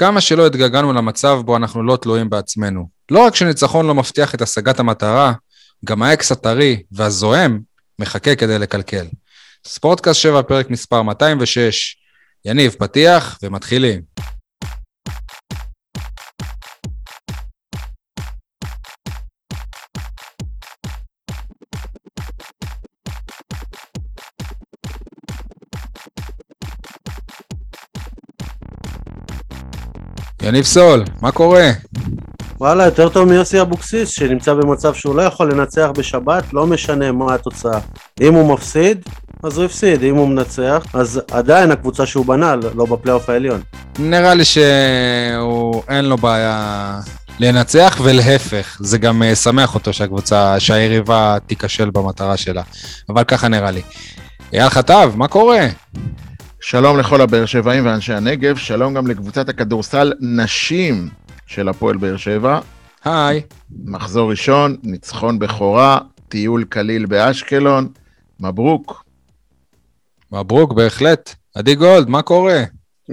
כמה שלא התגעגענו למצב בו אנחנו לא תלויים בעצמנו. לא רק שניצחון לא מבטיח את השגת המטרה, גם האקס הטרי והזוהם מחכה כדי לקלקל. ספורטקאסט 7 פרק מספר 206, יניב פתיח ומתחילים. יניב סול, מה קורה? וואלה, יותר טוב מיוסי אבוקסיס, שנמצא במצב שהוא לא יכול לנצח בשבת, לא משנה מה התוצאה. אם הוא מפסיד, אז הוא הפסיד, אם הוא מנצח, אז עדיין הקבוצה שהוא בנה, לא בפלייאוף העליון. נראה לי שהוא אין לו בעיה לנצח, ולהפך, זה גם שמח אותו שהקבוצה, שהיריבה תיכשל במטרה שלה, אבל ככה נראה לי. אייל חטב, מה קורה? שלום לכל הבאר שבעים ואנשי הנגב, שלום גם לקבוצת הכדורסל נשים של הפועל באר שבע. היי. מחזור ראשון, ניצחון בחורה, טיול קליל באשקלון, מברוק. מברוק, בהחלט. עדי גולד, מה קורה?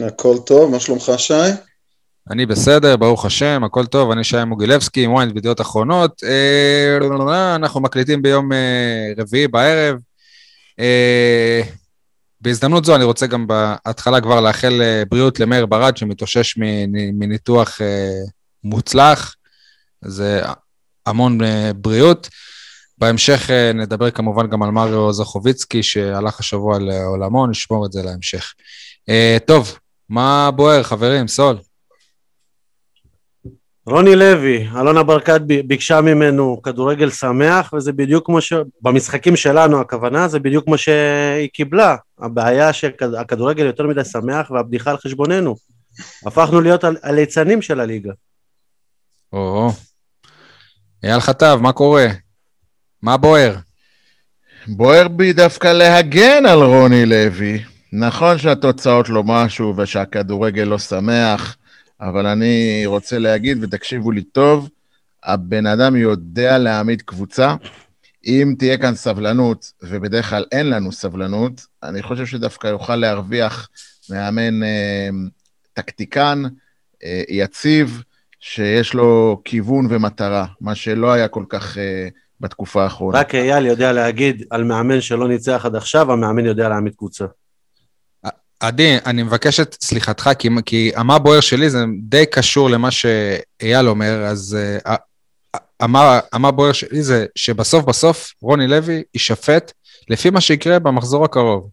הכל טוב, מה שלומך שי? אני בסדר, ברוך השם, הכל טוב, אני שי מוגילבסקי, עם ויינד בדיעות אחרונות. אנחנו מקליטים ביום רביעי בערב. בהזדמנות זו אני רוצה גם בהתחלה כבר לאחל בריאות למאיר ברד שמתאושש מניתוח מוצלח, זה המון בריאות. בהמשך נדבר כמובן גם על מריו זכוביצקי שהלך השבוע לעולמו, נשמור את זה להמשך. טוב, מה בוער חברים, סול? רוני לוי, אלונה ברקת ביקשה ממנו כדורגל שמח, וזה בדיוק כמו במשחקים שלנו הכוונה, זה בדיוק כמו שהיא קיבלה. הבעיה שהכדורגל יותר מדי שמח, והבדיחה על חשבוננו. הפכנו להיות הליצנים של הליגה. או, אייל חטב, מה קורה? מה בוער? בוער בי דווקא להגן על רוני לוי. נכון שהתוצאות לא משהו, ושהכדורגל לא שמח, אבל אני רוצה להגיד, ותקשיבו לי טוב, הבן אדם יודע להעמיד קבוצה, אם תהיה כאן סבלנות, ובדרך כלל אין לנו סבלנות, אני חושב שדווקא יוכל להרוויח מאמן טקטיקן, יציב, שיש לו כיוון ומטרה, מה שלא היה כל כך בתקופה האחרונה. רק אייל יודע להגיד על מאמן שלא ניצח עד עכשיו, המאמן יודע להעמיד קבוצה. עדי, אני מבקש את סליחתך, כי המה בוער שלי זה די קשור למה שאייל אומר, אז המה בוער שלי זה שבסוף בסוף רוני לוי יישפט לפי מה שיקרה במחזור הקרוב,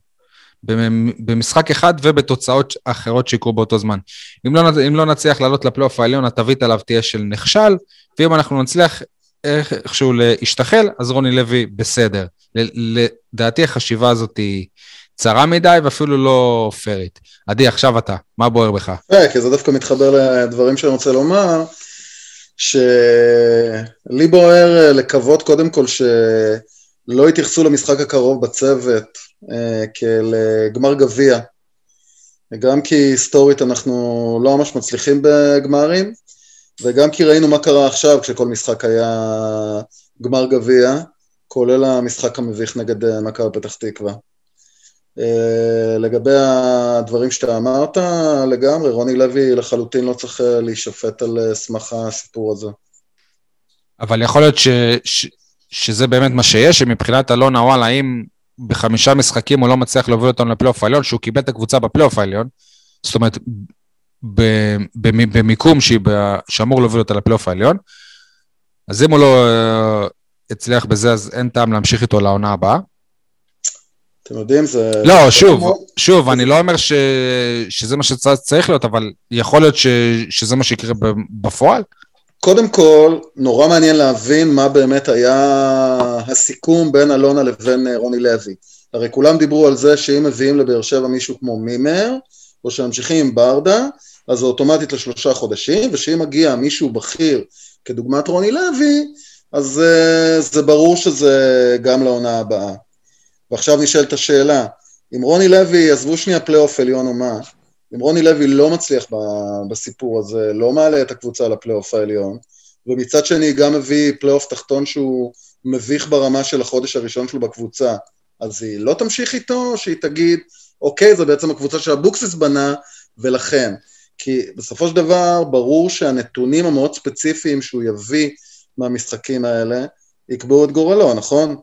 במשחק אחד ובתוצאות אחרות שיקרו באותו זמן. אם לא נצליח לעלות לפלייאוף העליון, התווית עליו תהיה של נכשל, ואם אנחנו נצליח איכשהו להשתחל, אז רוני לוי בסדר. לדעתי החשיבה הזאת היא צרה מדי ואפילו לא פרית. עדי, עכשיו אתה, מה בוער בך? כי זה דווקא מתחבר לדברים שאני רוצה לומר, שלי בוער לקוות קודם כל שלא התייחסו למשחק הקרוב בצוות כאל גמר גביע, גם כי היסטורית אנחנו לא ממש מצליחים בגמרים, וגם כי ראינו מה קרה עכשיו כשכל משחק היה גמר גביע, כולל המשחק המביך נגד מכבי פתח תקווה. לגבי הדברים שאתה אמרת לגמרי, רוני לוי לחלוטין לא צריך להישפט על סמך הסיפור הזה. אבל יכול להיות שזה באמת מה שיש, מבחינת אלונה וואלה, אם ב5 משחקים הוא לא מצליח להוביל אותנו לפלייאוף העליון, שהוא קיבל את הקבוצה בפלייאוף העליון, זאת אומרת, במיקום שאמור להוביל אותה לפלייאוף העליון, אז אם הוא לא הצליח בזה, אז אין טעם להמשיך איתו לעונה הבאה. אתם יודעים, זה... לא, שוב, אני לא אומר שזה מה שצריך להיות, אבל יכול להיות שזה מה שיקרה בפועל? קודם כל, נורא מעניין להבין מה באמת היה הסיכום בין אלונה לבין רוני לוי. הרי כולם דיברו על זה שאם מביאים לבאר שבע מישהו כמו מימר, או שממשיכים עם ברדה, אז זה אוטומטית ל3 חודשים, ושאם מגיע מישהו בכיר כדוגמת רוני לוי, אז זה ברור שזה גם לעונה הבאה. ועכשיו נשאלת השאלה, אם רוני לוי, עזבו שנייה פלייאוף עליון או מה, אם רוני לוי לא מצליח בסיפור הזה, לא מעלה את הקבוצה לפלייאוף העליון, ומצד שני גם מביא פלייאוף תחתון שהוא מביך ברמה של החודש הראשון שלו בקבוצה, אז היא לא תמשיך איתו, שהיא תגיד, אוקיי, זה בעצם הקבוצה שהבוקסיס בנה, ולכן, כי בסופו של דבר ברור שהנתונים המאוד ספציפיים שהוא יביא מהמשחקים האלה יקבעו את גורלו, נכון?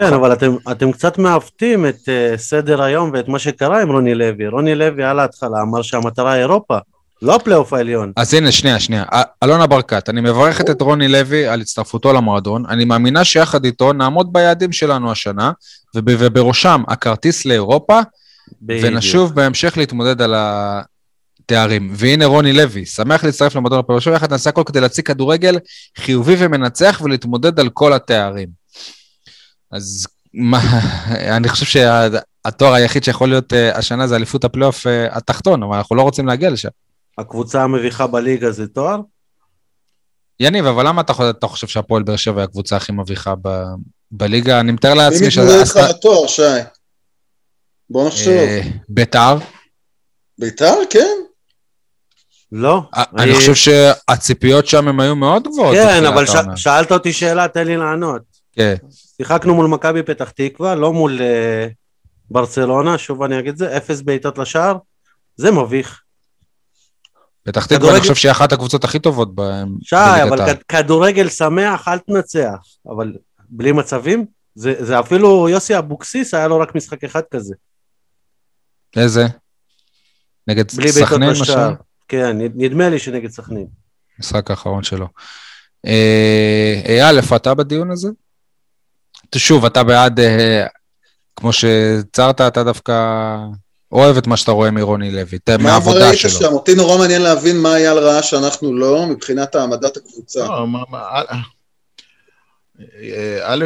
כן, אבל אתם קצת מעוותים את סדר היום ואת מה שקרה עם רוני לוי. רוני לוי על ההתחלה אמר שהמטרה אירופה, לא הפלייאוף העליון. אז הנה, שנייה. אלונה ברקת, אני מברכת את רוני לוי על הצטרפותו למועדון. אני מאמינה שיחד איתו נעמוד ביעדים שלנו השנה, ובראשם הכרטיס לאירופה, ונשוב בהמשך להתמודד על התארים. והנה רוני לוי, שמח להצטרף למועדון הפלייאוף, יחד נעשה הכל כדי להציג כדורגל חיובי ומנצח ולהתמודד על כל התארים. אז אני חושב שהתואר היחיד שיכול להיות השנה זה אליפות הפלייאוף התחתון, אבל אנחנו לא רוצים להגיע לשם. הקבוצה המביכה בליגה זה תואר? יניב, אבל למה אתה חושב שהפועל באר שבע היא הקבוצה הכי מביכה בליגה? אני מתאר לעצמי... מי מתמודד לך התואר, שי? בוא נחשוב. ביתר? ביתר, כן. לא. אני חושב שהציפיות שם הם היו מאוד גבוהות. כן, אבל שאלת אותי שאלה, תן לי לענות. כן. שיחקנו מול מכבי פתח תקווה, לא מול ברצלונה, שוב אני אגיד זה, 0 בעיטות לשער, זה מביך. פתח תקווה, אני חושב שהיא אחת הקבוצות הכי טובות בליגת העל. אבל כדורגל שמח, אל תנצח, אבל בלי מצבים, זה אפילו יוסי אבוקסיס, היה לו רק משחק אחד כזה. איזה? נגד סכנין משל? כן, נדמה לי שנגד סכנין. משחק האחרון שלו. אייל, איפה אתה בדיון הזה? שוב, אתה בעד, כמו שצרת, אתה דווקא אוהב את מה שאתה רואה מרוני לוי, מהעבודה שלו. שם, אותי נורא מעניין להבין מה היה על רעה שאנחנו לא, מבחינת העמדת הקבוצה. לא, א',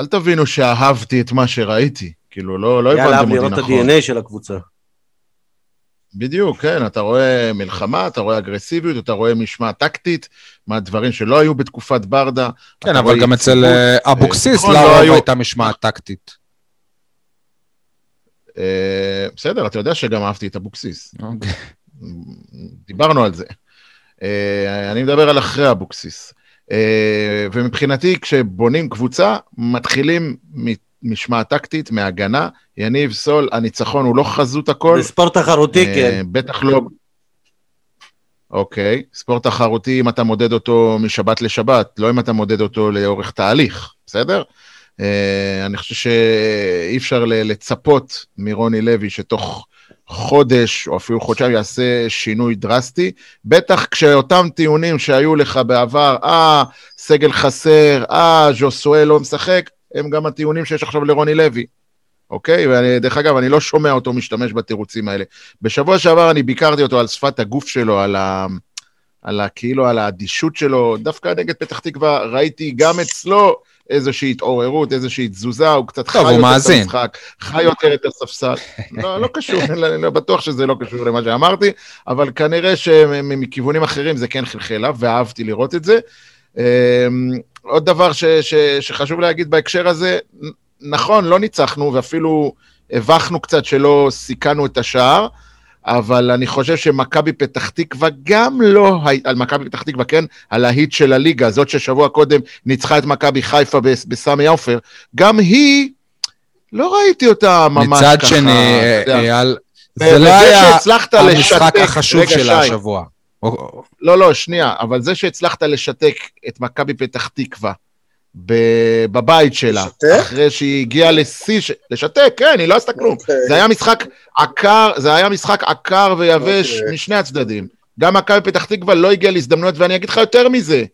אל תבינו שאהבתי את מה שראיתי, כאילו, לא הבנתם אותי נכון. יאללה, לראות את ה-DNA של הקבוצה. בדיוק, כן, אתה רואה מלחמה, אתה רואה אגרסיביות, אתה רואה משמעה טקטית, מהדברים שלא היו בתקופת ברדה. כן, אבל גם אצל אבוקסיס לא הייתה משמעה טקטית. בסדר, אתה יודע שגם אהבתי את אבוקסיס. דיברנו על זה. אני מדבר על אחרי אבוקסיס. ומבחינתי, כשבונים קבוצה, מתחילים משמעה טקטית, מהגנה, יניב, סול, הניצחון, הוא לא חזות הכל. בספורט תחרותי, כן. בטח לא. אוקיי, ספורט תחרותי, אם אתה מודד אותו משבת לשבת, לא אם אתה מודד אותו לאורך תהליך, בסדר? אני חושב שאי אפשר לצפות מרוני לוי שתוך חודש או אפילו חודשיים יעשה שינוי דרסטי, בטח כשאותם טיעונים שהיו לך בעבר, סגל חסר, ז'וסואל לא משחק, הם גם הטיעונים שיש עכשיו לרוני לוי, אוקיי? ודרך אגב, אני לא שומע אותו משתמש בתירוצים האלה. בשבוע שעבר אני ביקרתי אותו על שפת הגוף שלו, כאילו על האדישות שלו, דווקא נגד פתח תקווה, ראיתי גם אצלו איזושהי התעוררות, איזושהי תזוזה, הוא קצת חי יותר את המשחק, חי יותר את הספסל. לא קשור, אני לא בטוח שזה לא קשור למה שאמרתי, אבל כנראה שמכיוונים אחרים זה כן חלחלה, ואהבתי לראות את זה. עוד דבר שחשוב להגיד בהקשר הזה, נכון, לא ניצחנו, ואפילו הבחנו קצת שלא סיכנו את השער, אבל אני חושב שמכבי פתח תקווה גם לא, על מכבי פתח תקווה כן, על ההיט של הליגה, זאת ששבוע קודם ניצחה את מכבי חיפה בסמי עופר, גם היא, לא ראיתי אותה ממש ככה. מצד שני, אייל, זה לא היה המשחק החשוב שלה השבוע. לא, שנייה, אבל זה שהצלחת לשתק את מכבי פתח תקווה, בבית שלה, אחרי שהיא הגיעה לשתק, כן, היא לא עשתה כלום, זה היה משחק עקר ויבש משני הצדדים, גם מכבי פתח תקווה לא הגיעה להזדמנויות, ואני אגיד לך יותר מזה,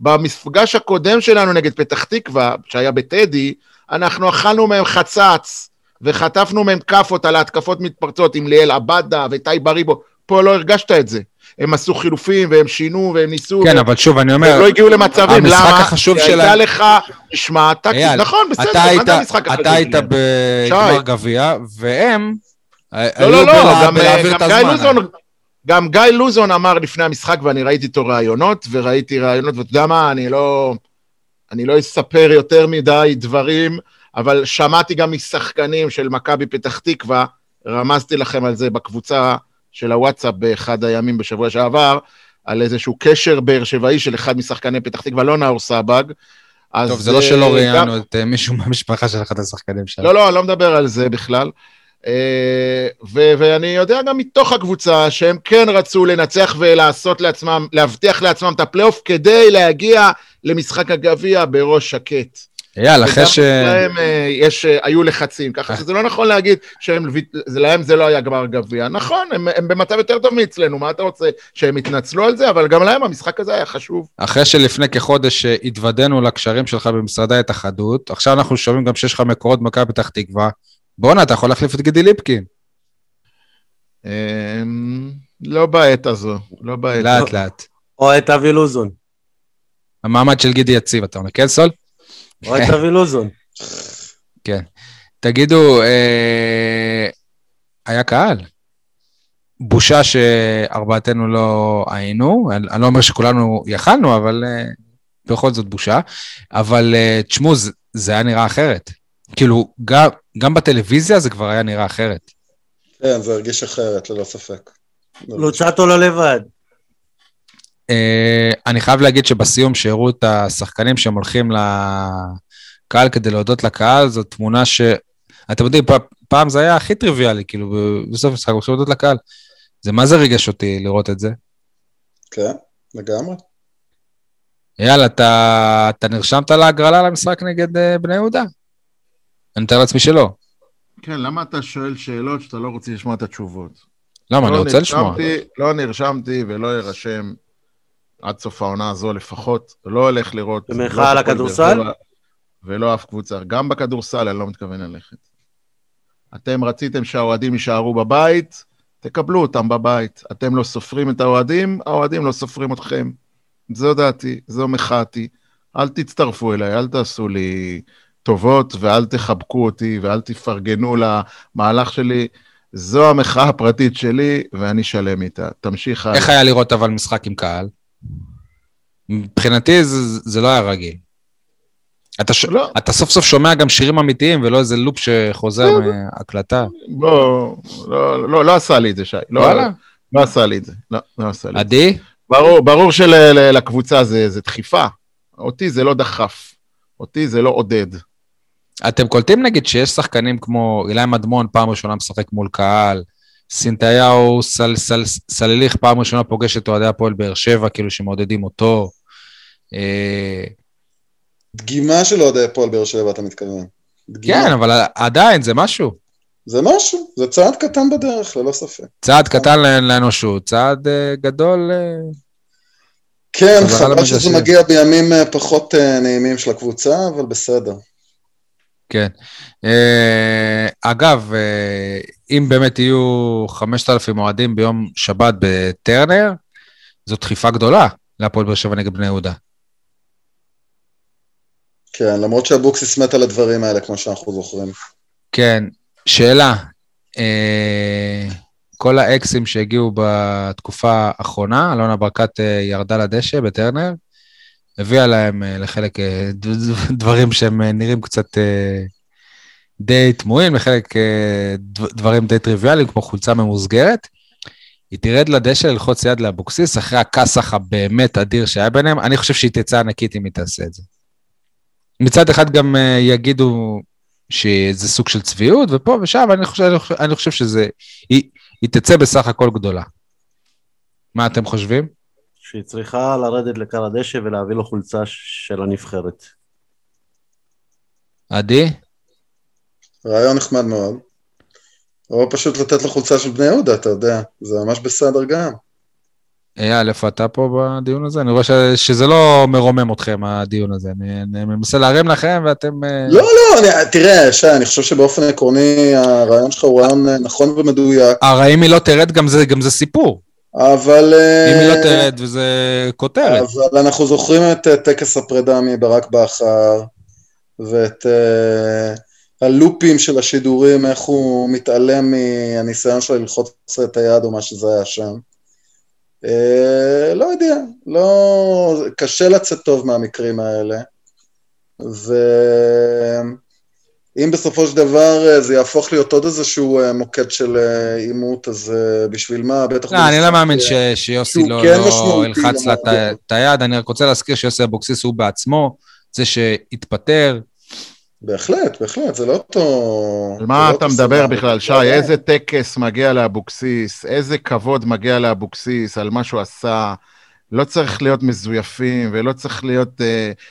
במפגש הקודם שלנו נגד פתח תקווה, שהיה בטדי, אנחנו אכלנו מהם חצץ, וחטפנו מהם קפות על ההתקפות מתפרצות, עם ליאל עבדה וטי בריבו, פה לא הרגשת את זה, הם עשו חילופים, והם שינו, והם ניסו, כן, אבל שוב, אני אומר, הם לא הגיעו למצבים, למה? הייתה לך משמעת טקטית, נכון, בסדר, אתה היית בגמר גביע, והם, לא, גם גיא לוזון אמר לפני המשחק, ואני ראיתי איתו רעיונות, ואתה יודע מה, אני לא אספר יותר מדי דברים, אבל שמעתי גם משחקנים של מכבי פתח תקווה, רמזתי לכם על זה בקבוצה, של הוואטסאפ באחד הימים בשבוע שעבר, על איזשהו קשר באר שבעי של אחד משחקני פתח תקווה, לא נאור סבג. טוב, זה לא שלא ראיינו את מישהו מהמשפחה של אחד השחקנים שלנו. לא, אני לא מדבר על זה בכלל. ואני יודע גם מתוך הקבוצה שהם כן רצו לנצח ולעשות לעצמם, להבטיח לעצמם את הפלייאוף כדי להגיע למשחק הגביע בראש שקט. יאללה, אחרי ש... היו לחצים, ככה שזה לא נכון להגיד שלהם זה לא היה גמר גביע. נכון, הם במצב יותר טוב מאצלנו, מה אתה רוצה? שהם התנצלו על זה, אבל גם להם המשחק הזה היה חשוב. אחרי שלפני כחודש התוודנו לקשרים שלך במשרדי התאחדות, עכשיו אנחנו שומעים גם שיש לך מקורות מכבי פתח תקווה. בונה, אתה יכול להחליף את גידי ליפקין. לא בעת הזו, לא בעת. לאט, לאט. או את אבי לוזון. המעמד של גידי יציב, אתה אומר, כן, סול? או את אבי לוזון. כן. תגידו, היה קהל. בושה שארבעתנו לא היינו, אני לא אומר שכולנו יכלנו, אבל בכל זאת בושה, אבל תשמוז, זה היה נראה אחרת. כאילו, גם בטלוויזיה זה כבר היה נראה אחרת. כן, זה הרגיש אחרת, ללא ספק. לוצאתו לא לבד. אני חייב להגיד שבסיום שהראו את השחקנים שהם הולכים לקהל כדי להודות לקהל, זו תמונה ש... אתם יודעים, פעם זה היה הכי טריוויאלי, כאילו, בסוף המשחק הולכים להודות לקהל. זה מה זה רגש אותי לראות את זה? כן, לגמרי. יאללה, אתה נרשמת להגרלה למשחק נגד בני יהודה? אני מתאר לעצמי שלא. כן, למה אתה שואל שאלות שאתה לא רוצה לשמוע את התשובות? למה? אני רוצה לשמוע. לא נרשמתי ולא ירשם עד סוף העונה הזו לפחות. לא הולך לראות... במחאה על הכדורסל? ולא אף קבוצה. גם בכדורסל אני לא מתכוון ללכת. אתם רציתם שהאוהדים יישארו בבית, תקבלו אותם בבית. אתם לא סופרים את האוהדים, האוהדים לא סופרים אתכם. זו דעתי, זו מחאתי. אל תצטרפו אליי, אל תעשו לי... טובות, ואל תחבקו אותי, ואל תפרגנו למהלך שלי, זו המחאה הפרטית שלי, ואני שלם איתה, תמשיך. איך היה לראות אבל משחק עם קהל? מבחינתי זה לא היה רגיל. אתה סוף סוף שומע גם שירים אמיתיים, ולא איזה לופ שחוזר מהקלטה. לא עשה לי את זה, שי. לא עשה לי את זה. עדי? ברור שלקבוצה זה דחיפה, אותי זה לא דחף. אותי זה לא עודד. אתם קולטים נגיד שיש שחקנים כמו אילי מדמון פעם ראשונה משחק מול קהל, סינטאיהו סלליך פעם ראשונה פוגש את אוהדי הפועל באר שבע, כאילו שמעודדים אותו. דגימה של אוהדי הפועל באר שבע, אתה מתכוון. כן, אבל עדיין זה משהו. זה משהו, זה צעד קטן בדרך, ללא ספק. צעד קטן לאנושות, צעד גדול... כן, חבל שזה מגיע בימים פחות נעימים של הקבוצה, אבל בסדר. כן. אגב, אם באמת יהיו 5,000 אוהדים ביום שבת בטרנר, זו דחיפה גדולה להפועל באר שבע נגד בני יהודה. כן, למרות שהבוקסיס מת על הדברים האלה, כמו שאנחנו זוכרים. כן, שאלה. כל האקסים שהגיעו בתקופה האחרונה, אלונה ברקת ירדה לדשא בטרנר, הביאה להם לחלק דברים שהם נראים קצת די תמוהים, לחלק דברים די טריוויאליים, כמו חולצה ממוסגרת, היא תרד לדשא ללחוץ יד לאבוקסיס, אחרי הכסח הבאמת אדיר שהיה ביניהם, אני חושב שהיא תצאה ענקית אם היא תעשה את זה. מצד אחד גם יגידו שזה סוג של צביעות, ופה ושם, אני חושב שזה... היא תצא בסך הכל גדולה. מה אתם חושבים? שהיא צריכה לרדת לקר הדשא ולהביא לו חולצה של הנבחרת. עדי? רעיון נחמד מאוד. או פשוט לתת לו חולצה של בני יהודה, אתה יודע. זה ממש בסדר גם. אייל, איפה אתה פה בדיון הזה? אני רואה שזה לא מרומם אתכם, הדיון הזה. אני מנסה להרים לכם ואתם... לא, תראה, שי, אני חושב שבאופן עקרוני הרעיון שלך הוא רעיון נכון ומדויק. הרעיון היא לא תרד, גם זה סיפור. אבל... אם היא לא תרד וזה כותרת. אבל אנחנו זוכרים את טקס הפרידה מברק באחר, ואת הלופים של השידורים, איך הוא מתעלם מהניסיון שלו ללחוץ את היד או מה שזה היה שם. לא יודע, לא, קשה לצאת טוב מהמקרים האלה, ואם בסופו של דבר זה יהפוך להיות עוד איזשהו מוקד של אימות, אז בשביל מה? בטח... לא, אני לא מאמין שיוסי לא ילחץ לה את היד, אני רק רוצה להזכיר שיוסי אבוקסיס הוא בעצמו, זה שהתפטר, בהחלט, בהחלט, זה לא אותו... על מה אתה מדבר בכלל, שי? איזה טקס מגיע לאבוקסיס, איזה כבוד מגיע לאבוקסיס, על מה שהוא עשה, לא צריך להיות מזויפים, ולא צריך להיות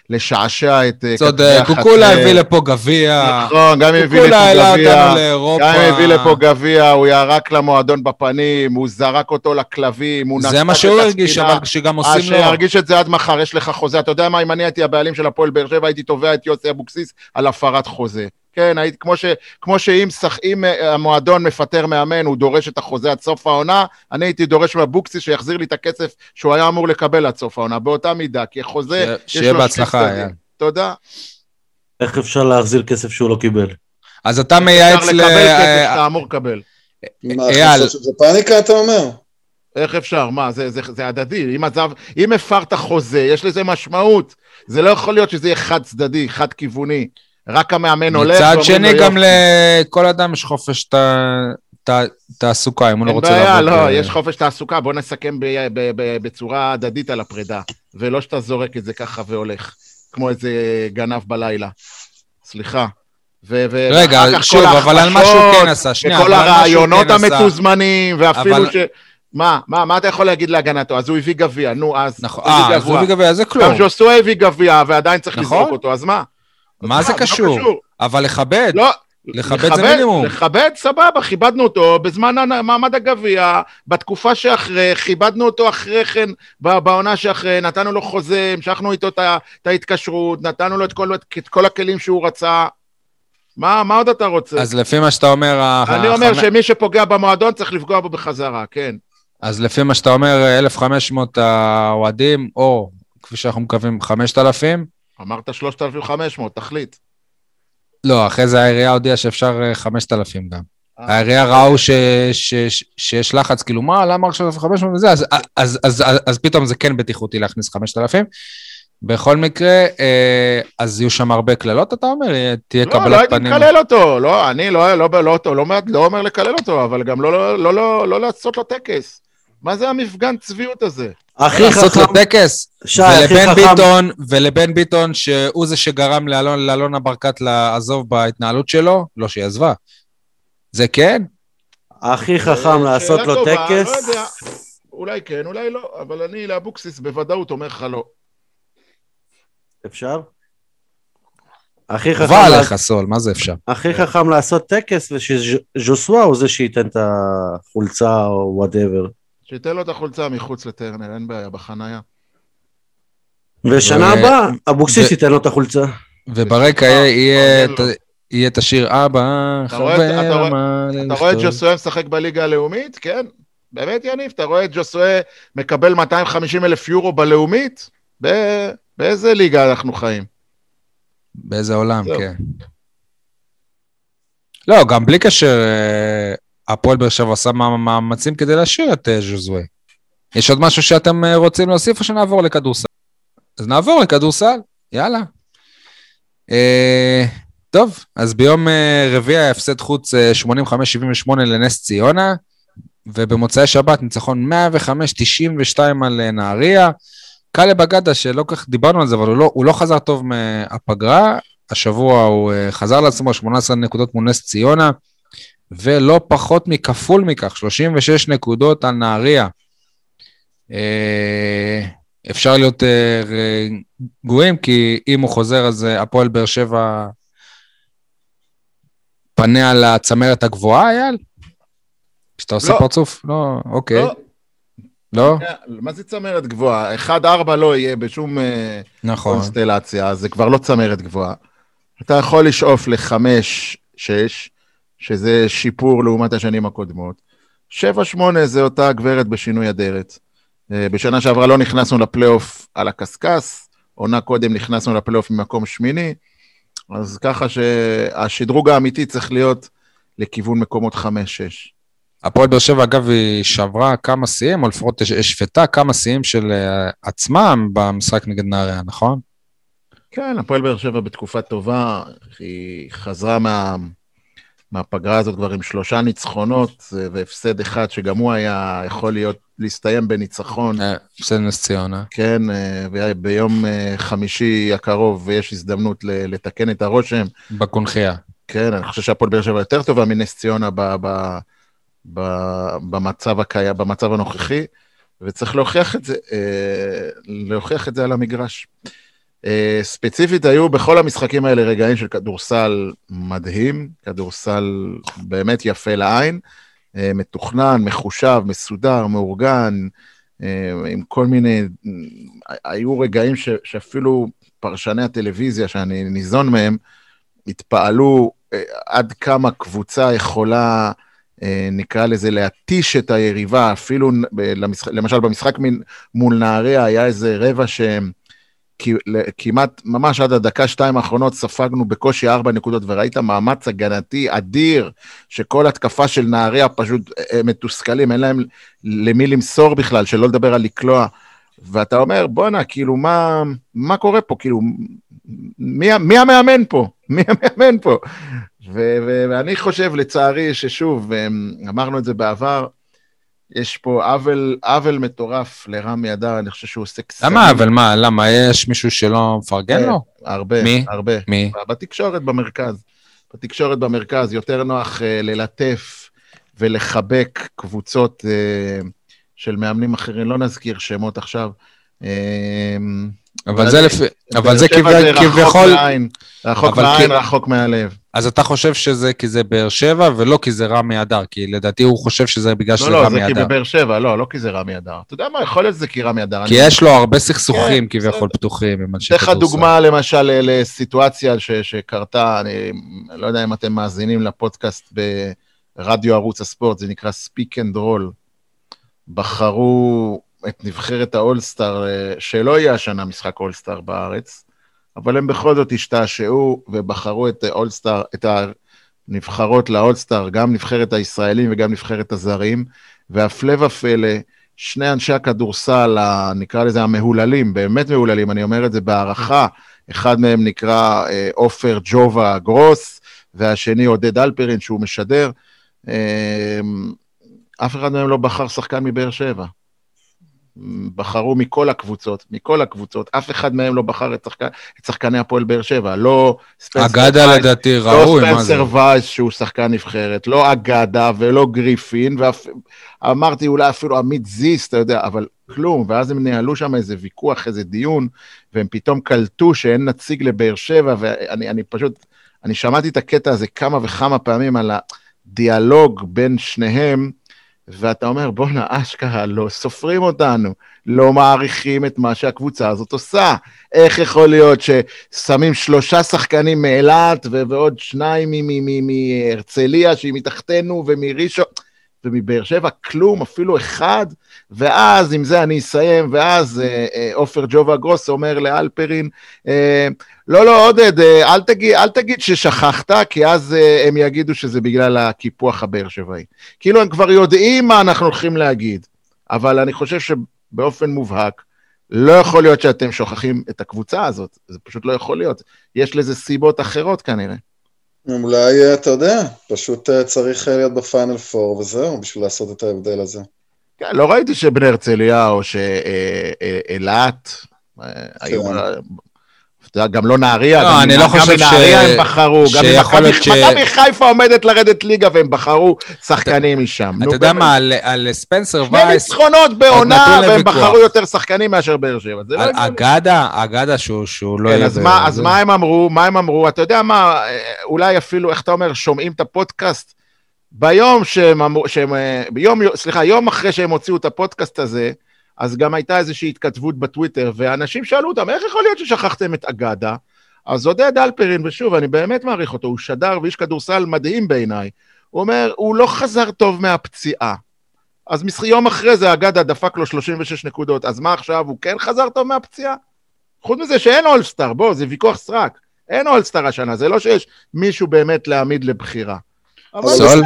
לשעשע את... צודק, הוא כולה הביא לפה גביע. נכון, גם הביא לפה גביע. גם הביא לפה גביע, הוא ירק למועדון בפנים, הוא זרק אותו לכלבים, הוא נתן את הספינה. זה מה שהוא הרגיש, אבל שגם עושים לו. שירגיש את זה עד מחר, יש לך חוזה. אתה יודע מה, אם אני הייתי הבעלים של הפועל באר שבע, הייתי תובע את יוסי אבוקסיס על הפרת חוזה. כן, כמו שאם המועדון מפטר מאמן, הוא דורש את החוזה עד סוף העונה, אני הייתי דורש מהבוקסי שיחזיר לי את הכסף שהוא היה אמור לקבל עד סוף העונה, באותה מידה, כי חוזה... שיהיה בהצלחה, היה. תודה. איך אפשר להחזיר כסף שהוא לא קיבל? אז אתה מייעץ ל... אתה אמור לקבל. זה פאניקה, אתה אומר? איך אפשר? מה, זה הדדי. אם הפרת חוזה, יש לזה משמעות. זה לא יכול להיות שזה יהיה חד צדדי, חד כיווני. רק המאמן הולך. מצד שני גם לכל אדם יש חופש תעסוקה, אם הוא לא רוצה לעבוד. לא, יש חופש תעסוקה, בוא נסכם בצורה הדדית על הפרידה, ולא שאתה זורק את זה ככה והולך, כמו איזה גנב בלילה. סליחה. רגע, שוב, אבל על מה שהוא כן עשה, וכל הרעיונות המתוזמנים, ואפילו ש... מה אתה יכול להגיד להגנתו? אז הוא הביא גביע, נו, אז הוא הביא גביע, זה כלום. גם שעשו הביא גביע, ועדיין צריך לזרוק אותו, אז מה? מה זה קשור? אבל לכבד, לכבד זה מינימום. לכבד, סבבה, כיבדנו אותו בזמן מעמד הגביע, בתקופה שאחרי, כיבדנו אותו אחרי כן, בעונה שאחרי, נתנו לו חוזה, המשכנו איתו את ההתקשרות, נתנו לו את כל הכלים שהוא רצה. מה עוד אתה רוצה? אז לפי מה שאתה אומר... אני אומר שמי שפוגע במועדון צריך לפגוע בו בחזרה, כן. אז לפי מה שאתה אומר, 1,500 האוהדים, או כפי שאנחנו מקווים, 5,000, אמרת 3,500, תחליט. לא, אחרי זה העירייה הודיעה שאפשר 5,000 גם. העירייה ראו שיש לחץ, כאילו מה, למה רק 3,500 וזה, אז פתאום זה כן בטיחותי להכניס 5,000. בכל מקרה, אז יהיו שם הרבה כללות, אתה אומר? תהיה קבלת פנים. לא, לא הייתי לקלל אותו, לא, אני לא אומר לקלל אותו, אבל גם לא לעשות לו טקס. מה זה המפגן צביעות הזה? הכי חכם, שי, ולבן ביטון שהוא זה שגרם לאלונה ברקת לעזוב בהתנהלות שלו, לא שהיא עזבה. זה כן? הכי חכם לעשות לו טקס. אולי כן, אולי לא, אבל אני לאבוקסיס בוודאות אומר לך לא. אפשר? הכי חכם לעשות טקס ושז'וסווה הוא זה שייתן את החולצה או whatever. שייתן לו את החולצה מחוץ לטרנר, אין בעיה, בחניה. ושנה הבאה, אבוקסיס ייתן לו את החולצה. וברקע יהיה את השיר אבא, חבר, מה... אתה רואה את ג'וסואה משחק בליגה הלאומית? כן, באמת יניב, אתה רואה את ג'וסואה מקבל 250,000 יורו בלאומית? באיזה ליגה אנחנו חיים? באיזה עולם, כן. לא, גם בלי קשר... הפועל באר שבע עשה מאמצים כדי להשאיר את ז'וזווה. יש עוד משהו שאתם רוצים להוסיף או שנעבור לכדורסל? אז נעבור לכדורסל, יאללה. טוב, אז ביום רביעי הפסד חוץ 85-78 לנס ציונה, ובמוצאי שבת ניצחון 105-92 על נהריה. קאלב אגדה שלא כך דיברנו על זה, אבל הוא לא חזר טוב מהפגרה, השבוע הוא חזר לעצמו 18 נקודות מול נס ציונה, ולא פחות מכפול מכך, 36 נקודות על נהריה. אפשר להיות גויים, כי אם הוא חוזר, אז הפועל באר שבע פנה על הצמרת הגבוהה, אייל? כשאתה עושה פרצוף? לא, אוקיי. לא? מה זה צמרת גבוהה? 1-4 לא יהיה בשום קונסטלציה, זה כבר לא צמרת גבוהה. אתה יכול לשאוף ל-5-6, שזה שיפור לעומת השנים הקודמות. 7-8 זה אותה גברת בשינוי אדרת. בשנה שעברה לא נכנסנו לפלייאוף על הקסקס, עונה קודם נכנסנו לפלייאוף ממקום שמיני, אז ככה שהשדרוג האמיתי צריך להיות לכיוון מקומות 5-6. הפועל באר שבע, אגב, היא שברה כמה שיאים, או לפחות השפתה כמה שיאים של עצמם במשחק נגד נהריה, נכון? כן, הפועל באר שבע בתקופה טובה, היא חזרה מהפגרה הזאת כבר עם 3 ניצחונות, והפסד אחד שגם הוא היה יכול להיות, להסתיים בניצחון. הפסד נס ציונה. כן, ביום חמישי הקרוב יש הזדמנות לתקן את הרושם. בקונחייה. כן, אני חושב שהפועל באר שבע יותר טובה מנס ציונה במצב הקיים, במצב הנוכחי, וצריך להוכיח את זה, על המגרש. ספציפית היו בכל המשחקים האלה רגעים של כדורסל מדהים, כדורסל באמת יפה לעין, מתוכנן, מחושב, מסודר, מאורגן, עם כל מיני, היו רגעים שאפילו פרשני הטלוויזיה שאני ניזון מהם, התפעלו עד כמה קבוצה יכולה, נקרא לזה, להתיש את היריבה, אפילו למשל במשחק מול נהריה היה איזה רבע שהם, כמעט, ממש עד הדקה-2 האחרונות ספגנו בקושי 4 נקודות, וראית מאמץ הגנתי אדיר, שכל התקפה של נהריה פשוט מתוסכלים, אין להם למי למסור בכלל, שלא לדבר על לקלוע, ואתה אומר, בונה, כאילו, מה קורה פה? כאילו, מי המאמן פה? ואני חושב, לצערי, ששוב, אמרנו את זה בעבר, יש פה עוול מטורף לרמי אדר, אני חושב שהוא עושה קסמים. למה עוול? מה? למה? יש מישהו שלא מפרגן לו? הרבה. מי? בתקשורת במרכז, יותר נוח ללטף ולחבק קבוצות של מאמנים אחרים, לא נזכיר שמות עכשיו. אבל זה כביכול... רחוק מהלב. אז אתה חושב שזה כי זה באר שבע, ולא כי זה רמי אדר, כי לדעתי הוא חושב שזה בגלל שזה רמי אדר. לא, זה כי בבאר שבע, לא כי זה רמי אדר. אתה יודע מה, יכול להיות זה כי רמי אדר. כי יש לו הרבה סכסוכים כביכול פתוחים. תלך דוגמה למשל לסיטואציה שקרתה, אני לא יודע אם אתם מאזינים לפודקאסט ברדיו ערוץ הספורט, זה נקרא Speak and Roll. בחרו את נבחרת האולסטאר, שלא יהיה השנה משחק אולסטאר בארץ, אבל הם בכל זאת השתעשעו ובחרו את האולסטאר, את הנבחרות לאולסטאר, גם נבחרת הישראלים וגם נבחרת הזרים, והפלא ופלא, שני אנשי הכדורסל, נקרא לזה המהוללים, באמת מהוללים, אני אומר את זה בהערכה, אחד מהם נקרא עופר ג'ובה גרוס, והשני עודד אלפרין שהוא משדר, אף אחד מהם לא בחר שחקן מבאר שבע. בחרו מכל הקבוצות, אף אחד מהם לא בחר את שחקני הפועל באר שבע, לא ספנסר וייס שהוא שחקן נבחרת, לא אגדה ולא גריפין, אמרתי אולי אפילו עמית זיס, אתה יודע, אבל כלום, ואז הם ניהלו שם איזה ויכוח, איזה דיון, והם פתאום קלטו שאין נציג לבאר שבע, ואני פשוט, אני שמעתי את הקטע הזה כמה וכמה פעמים על הדיאלוג בין שניהם, ואתה אומר, בוא נעש קהל, לא סופרים אותנו, לא מעריכים את מה שהקבוצה הזאת עושה. איך יכול להיות ששמים 3 שחקנים מאלת, ועוד 2 מהרצליה, שהיא מתחתנו, ומראשון, ומבאר שבע, כלום, אפילו אחד, ואז עם זה אני אסיים, ואז עופר ג'ובה גרוס אומר לאלפרין, לא, עודד, אל תגיד ששכחת, כי אז הם יגידו שזה בגלל הקיפוח הבאר שבעי. כאילו הם כבר יודעים מה אנחנו הולכים להגיד, אבל אני חושב שבאופן מובהק, לא יכול להיות שאתם שוכחים את הקבוצה הזאת, זה פשוט לא יכול להיות, יש לזה סיבות אחרות כנראה. אולי, אתה יודע, פשוט צריך להיות בפיינל 4 וזהו, בשביל לעשות את ההבדל הזה. כן, לא ראיתי שבני הרצליה או שאלת, גם לא נהריה, גם בנהריה הם בחרו, גם מכבי חיפה עומדת לרדת ליגה והם בחרו שחקנים משם. אתה יודע מה, על ספנסר וייס... 2 ניצחונות בעונה והם בחרו יותר שחקנים מאשר באר שבע. אגדה שהוא לא... אז מה הם אמרו? אתה יודע מה, אולי אפילו, איך אתה אומר, שומעים את הפודקאסט, יום אחרי שהם הוציאו את הפודקאסט הזה, אז גם הייתה איזושהי התכתבות בטוויטר, ואנשים שאלו אותם, איך יכול להיות ששכחתם את אגדה? אז עודד אלפרין, ושוב, אני באמת מעריך אותו, הוא שדר ואיש כדורסל מדהים בעיניי, הוא אומר, הוא לא חזר טוב מהפציעה, אז יום אחרי זה אגדה דפק לו 36 נקודות, אז מה עכשיו, הוא כן חזר טוב מהפציעה? חוץ מזה שאין אולסטאר, זה ויכוח סרק, אין אולסטאר השנה, זה לא שיש מישהו באמת להעמיד לבחירה. אבל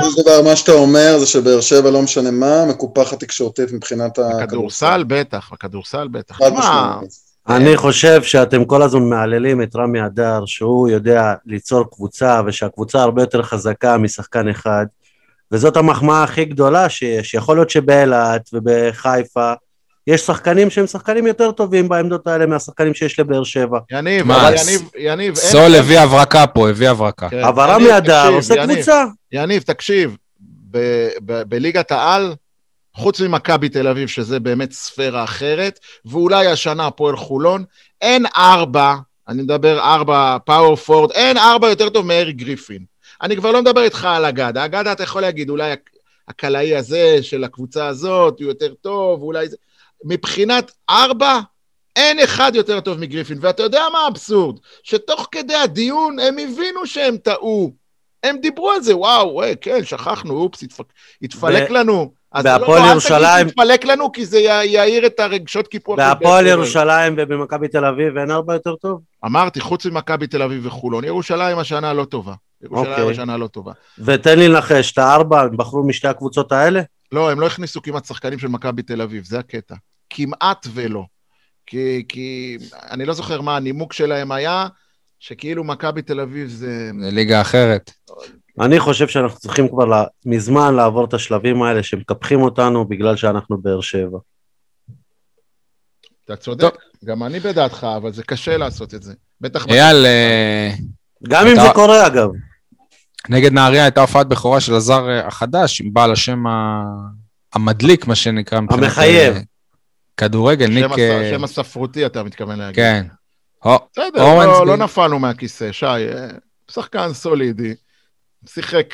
מה שאתה אומר זה שבאר שבע לא משנה מה, מקופחת תקשורתית מבחינת הכדורסל. הכדורסל בטח. אני חושב שאתם כל הזמן מעללים את רמי אדר, שהוא יודע ליצור קבוצה, ושהקבוצה הרבה יותר חזקה משחקן אחד, וזאת המחמאה הכי גדולה שיש. יכול להיות שבאלת ובחיפה, יש שחקנים שהם שחקנים יותר טובים בעמדות האלה מהשחקנים שיש לבאר שבע. יניב, סול הביא הברקה פה, הביא הברקה. אבל רמי אדר עושה קבוצה. יניב, תקשיב, בליגת העל, חוץ ממכבי תל אביב, שזה באמת ספירה אחרת, ואולי השנה הפועל חולון, אין ארבע, אני מדבר ארבע פאוור פורד, אין ארבע יותר טוב מארי גריפין. אני כבר לא מדבר איתך על הגדה, הגדה אתה יכול להגיד, אולי הקלעי הזה של הקבוצה הזאת, הוא יותר טוב, אולי זה... מבחינת ארבע, אין אחד יותר טוב מגריפין, ואתה יודע מה האבסורד? שתוך כדי הדיון הם הבינו שהם טעו, הם דיברו על זה, וואו, כן, שכחנו, אופס, התפלק לנו. בהפועל ירושלים תתפלק לנו כי זה יאיר את הרגשות קיפוח. בהפועל ירושלים ובמכבי תל אביב אין ארבע יותר טוב? אמרתי, חוץ ממכבי תל אביב וחולון, ירושלים השנה לא טובה. ירושלים השנה לא טובה. ותן לי לנחש, את הארבע הם בחרו משתי הקבוצות האלה? לא, הם לא הכניסו כמעט שחקנים של מכבי תל אביב, זה הקטע. כמעט ולא. כי אני לא זוכר מה הנימוק שלהם היה, שכאילו מכבי תל אביב זה... ליגה אחרת. אני חושב שאנחנו צריכים כבר מזמן לעבור את השלבים האלה שמקפחים אותנו בגלל שאנחנו באר שבע. אתה צודק, גם אני בדעתך, אבל זה קשה לעשות את זה. אייל... גם אם זה קורה אגב. נגד נהריה הייתה הופעת בכורה של הזר החדש, עם בעל השם המדליק, מה שנקרא. המחייב. כדורגל, ניק... שם הספרותי אתה מתכוון להגיד. כן. בסדר, לא נפלנו מהכיסא, שי, שחקן סולידי. שיחק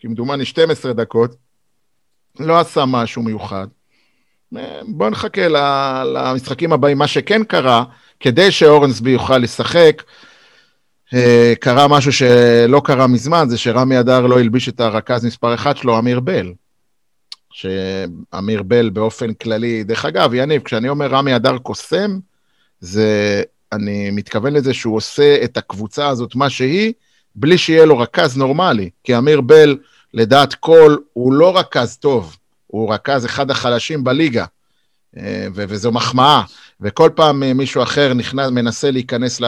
כמדומני 12 דקות, לא עשה משהו מיוחד. בואו נחכה למשחקים הבאים, מה שכן קרה, כדי שאורנסבי יוכל לשחק, קרה משהו שלא קרה מזמן, זה שרמי אדר לא ילביש את הרכז מספר אחד שלו, אמיר בל. שאמיר בל באופן כללי, דרך אגב, יניב, כשאני אומר רמי אדר קוסם, זה, אני מתכוון לזה שהוא עושה את הקבוצה הזאת, מה שהיא, בלי שיהיה לו רכז נורמלי, כי אמיר בל, לדעת כל, הוא לא רכז טוב, הוא רכז אחד החלשים בליגה, וזו מחמאה, וכל פעם מישהו אחר מנסה להיכנס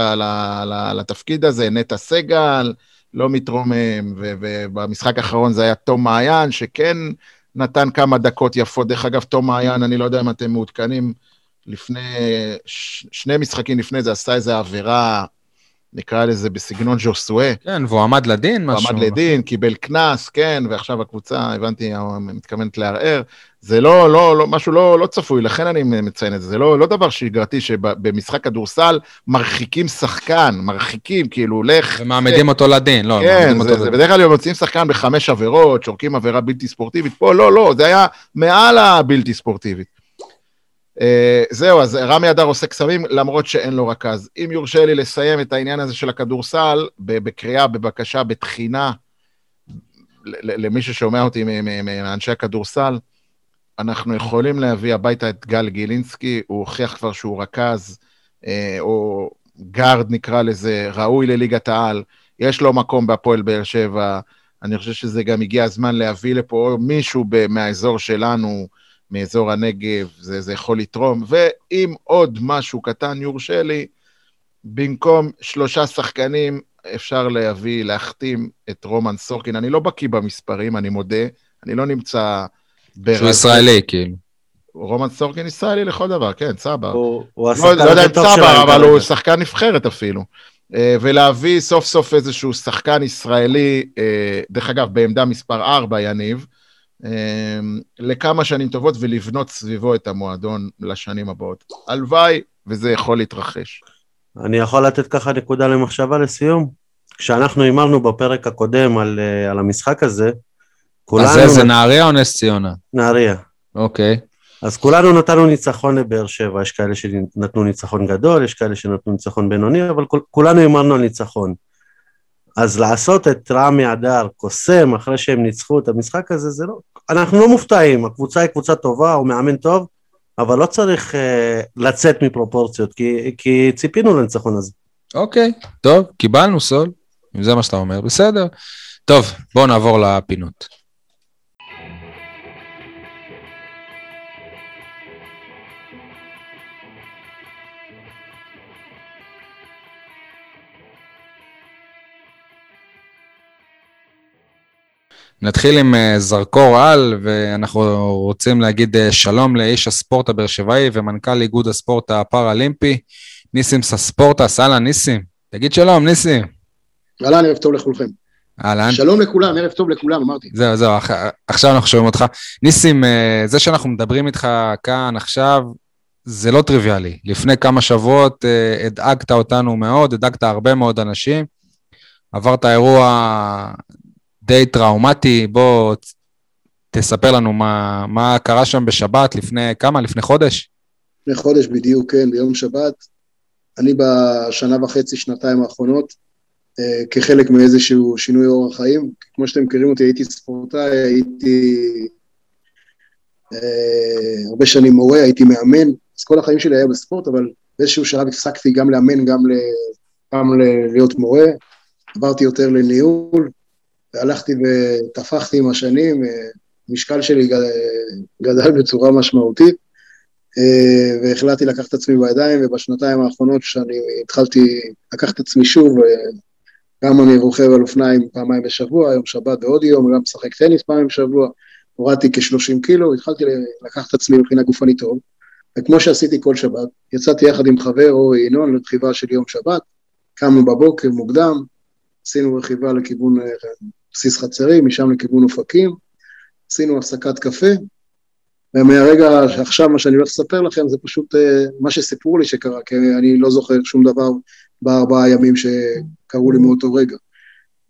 לתפקיד הזה, נטע סגל, לא מתרומם, ובמשחק האחרון זה היה תום מעיין, שכן נתן כמה דקות יפות, דרך אגב תום מעיין, אני לא יודע אם אתם מעודכנים, שני משחקים לפני זה, עשה איזו עבירה, נקרא לזה בסגנון ז'וסואה. כן, והוא עמד לדין משהו. עמד לדין, קיבל כנס, כן, ועכשיו הקבוצה, הבנתי, מתכוונת לערער. זה לא, משהו לא צפוי, לכן אני מציין את זה. זה לא דבר שגרתי שבמשחק הדורסל מרחיקים שחקן, מרחיקים, כאילו, לך... ומעמדים אותו לדין, לא. כן, בדרך כלל מוצאים שחקן ב5 עבירות, שורקים עבירה בלתי ספורטיבית, פה לא, זה היה מעל הבלתי ספורטיבית. זהו, אז רמי אדר עושה קסמים, למרות שאין לו רכז. אם יורשה לי לסיים את העניין הזה של הכדורסל, בקריאה, בבקשה, בתחינה, למי ששומע אותי מאנשי הכדורסל, אנחנו יכולים להביא הביתה את גל גילינסקי, הוא הוכיח כבר שהוא רכז, או גארד נקרא לזה, ראוי לליגת העל, יש לו מקום בהפועל באר שבע, אני חושב שזה גם הגיע הזמן להביא לפה מישהו מהאזור שלנו, מאזור הנגב, זה יכול לתרום, ואם עוד משהו קטן יורשה לי, במקום 3 שחקנים, אפשר להביא, להחתים את רומן סורקין, אני לא בקיא במספרים, אני מודה, אני לא נמצא... שהוא ישראלי, כאילו. רומן סורקין ישראלי לכל דבר, כן, צבא. הוא לא יודע אם צבא, אבל הוא שחקן נבחרת אפילו. ולהביא סוף סוף איזשהו שחקן ישראלי, דרך אגב, בעמדה מספר 4, יניב, לכמה שנים טובות ולבנות סביבו את המועדון לשנים הבאות. הלוואי, וזה יכול להתרחש. אני יכול לתת ככה נקודה למחשבה לסיום. כשאנחנו אמרנו בפרק הקודם על המשחק הזה, אז זה נעריה או נס ציונה? נעריה. אוקיי. אז כולנו נתנו ניצחון לבאר שבע, יש כאלה שנתנו ניצחון גדול, יש כאלה שנתנו ניצחון בינוני, אבל כולנו אמרנו על ניצחון. אז לעשות את רמי אדר קוסם אחרי שהם ניצחו את המשחק הזה, זה לא... אנחנו לא מופתעים, הקבוצה היא קבוצה טובה, הוא מאמן טוב, אבל לא צריך לצאת מפרופורציות, כי ציפינו לניצחון הזה. אוקיי, טוב, קיבלנו סול, אם זה מה שאתה אומר, בסדר. טוב, בואו נעבור לפינות. נתחיל עם זרקור על, ואנחנו רוצים להגיד שלום לאיש הספורט הבאר שבעי ומנכ"ל איגוד הספורט הפאראלימפי, ניסים ספורטה. אהלן ניסים, תגיד שלום ניסים. אהלן, ערב טוב לכולכם. אהלן. שלום לכולם, ערב טוב לכולם, אמרתי. זהו, עכשיו אנחנו שומעים אותך. ניסים, זה שאנחנו מדברים איתך כאן עכשיו, זה לא טריוויאלי. לפני כמה שבועות הדאגת אותנו מאוד, הדאגת הרבה מאוד אנשים, עברת אירוע די טראומטי, בוא תספר לנו מה קרה שם בשבת, לפני חודש? לפני חודש בדיוק, כן, ביום שבת. אני בשנה וחצי, שנתיים האחרונות, כחלק מאיזשהו שינוי אורח חיים, כמו שאתם מכירים אותי, הייתי ספורטאי, הייתי הרבה שנים מורה, הייתי מאמן, אז כל החיים שלי היה בספורט, אבל באיזשהו שלב הפסקתי גם לאמן, גם להיות מורה, עברתי יותר לניהול, והלכתי ותפחתי עם השנים, המשקל שלי גדל בצורה משמעותית, והחלטתי לקחת את עצמי בידיים, ובשנתיים האחרונות שאני התחלתי לקחת את עצמי שוב, גם אני רוכב על אופניים פעמיים בשבוע, היום שבת ועוד יום, גם משחק טניס פעמיים בשבוע, הורדתי כ-30 קילו, התחלתי לקחת את עצמי מבחינה גופנית טוב, וכמו שעשיתי כל שבת, יצאתי יחד עם חבר או עינון לרכיבה של יום שבת, קמנו בבוקר מוקדם, עשינו רכיבה לכיוון בסיס חצרי, משם לכיוון אופקים, עשינו הפסקת קפה, ומהרגע עכשיו מה שאני הולך לספר לכם, זה פשוט מה שסיפרו לי שקרה, כי אני לא זוכר שום דבר בארבעה ימים שקרו לי מאותו רגע.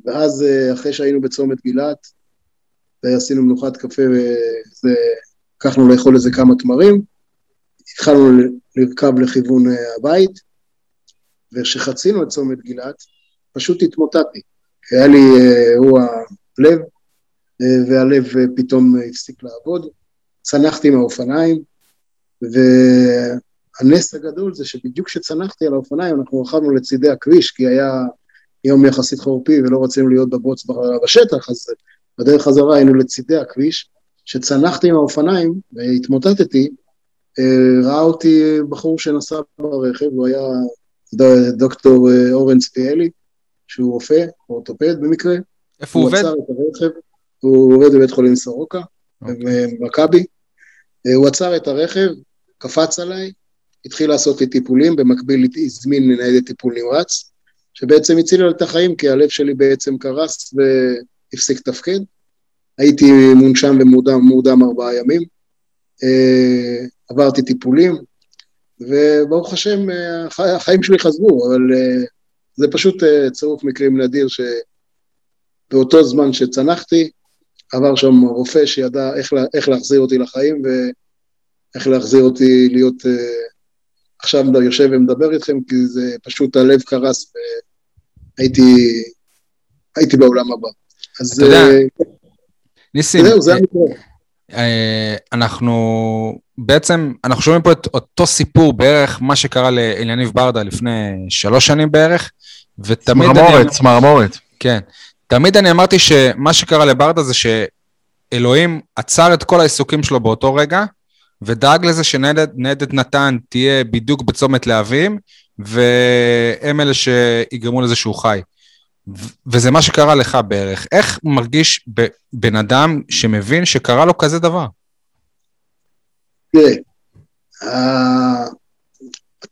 ואז אחרי שהיינו בצומת גילת, עשינו מנוחת קפה, לקחנו לאכול איזה כמה תמרים, התחלנו לרכב לכיוון הבית, וכשחצינו את צומת גילת, פשוט התמוטטתי. היה לי אירוע לב, והלב פתאום הפסיק לעבוד, צנחתי מהאופניים, והנס הגדול זה שבדיוק כשצנחתי על האופניים, אנחנו רכבנו לצידי הכביש, כי היה יום יחסית חורפי, ולא רצינו להיות בבוץ בשטח, אז בדרך חזרה היינו לצידי הכביש, שצנחתי מהאופניים, והתמוטטתי, ראה אותי בחור שנסע ברכב, הוא היה דוקטור אורן ספיאלי, שהוא רופא, אורתופד במקרה. איפה הוא עובד? הוא עצר את הרכב, הוא עובד בבית חולים סורוקה, במכבי. הוא עצר את הרכב, קפץ עליי, התחיל לעשות לי טיפולים, במקביל הזמין לניידת טיפול נמרץ, שבעצם הציל על את החיים, כי הלב שלי בעצם קרס והפסיק תפקד. הייתי מונשם ומורדם 4 ימים, עברתי טיפולים, וברוך השם, החיים שלי חזרו, אבל זה פשוט צירוף מקרים נדיר שבאותו זמן שצנחתי, עבר שם רופא שידע איך להחזיר אותי לחיים, ואיך להחזיר אותי להיות, עכשיו יושב ומדבר איתכם, כי זה פשוט הלב קרס, והייתי בעולם הבא. אז אתה יודע, ניסים, זהו, זה המקרה. אנחנו שומעים פה את אותו סיפור בערך, מה שקרה לאליניב ברדה לפני 3 שנים בערך, ותמיד צמרמורת. כן. תמיד אני אמרתי שמה שקרה לברדה זה שאלוהים עצר את כל העיסוקים שלו באותו רגע, ודאג לזה שנעדת נתן תהיה בדיוק בצומת להבים, והם אלה שיגרמו לזה שהוא חי. וזה מה שקרה לך בערך. איך מרגיש בן אדם שמבין שקרה לו כזה דבר? תראה,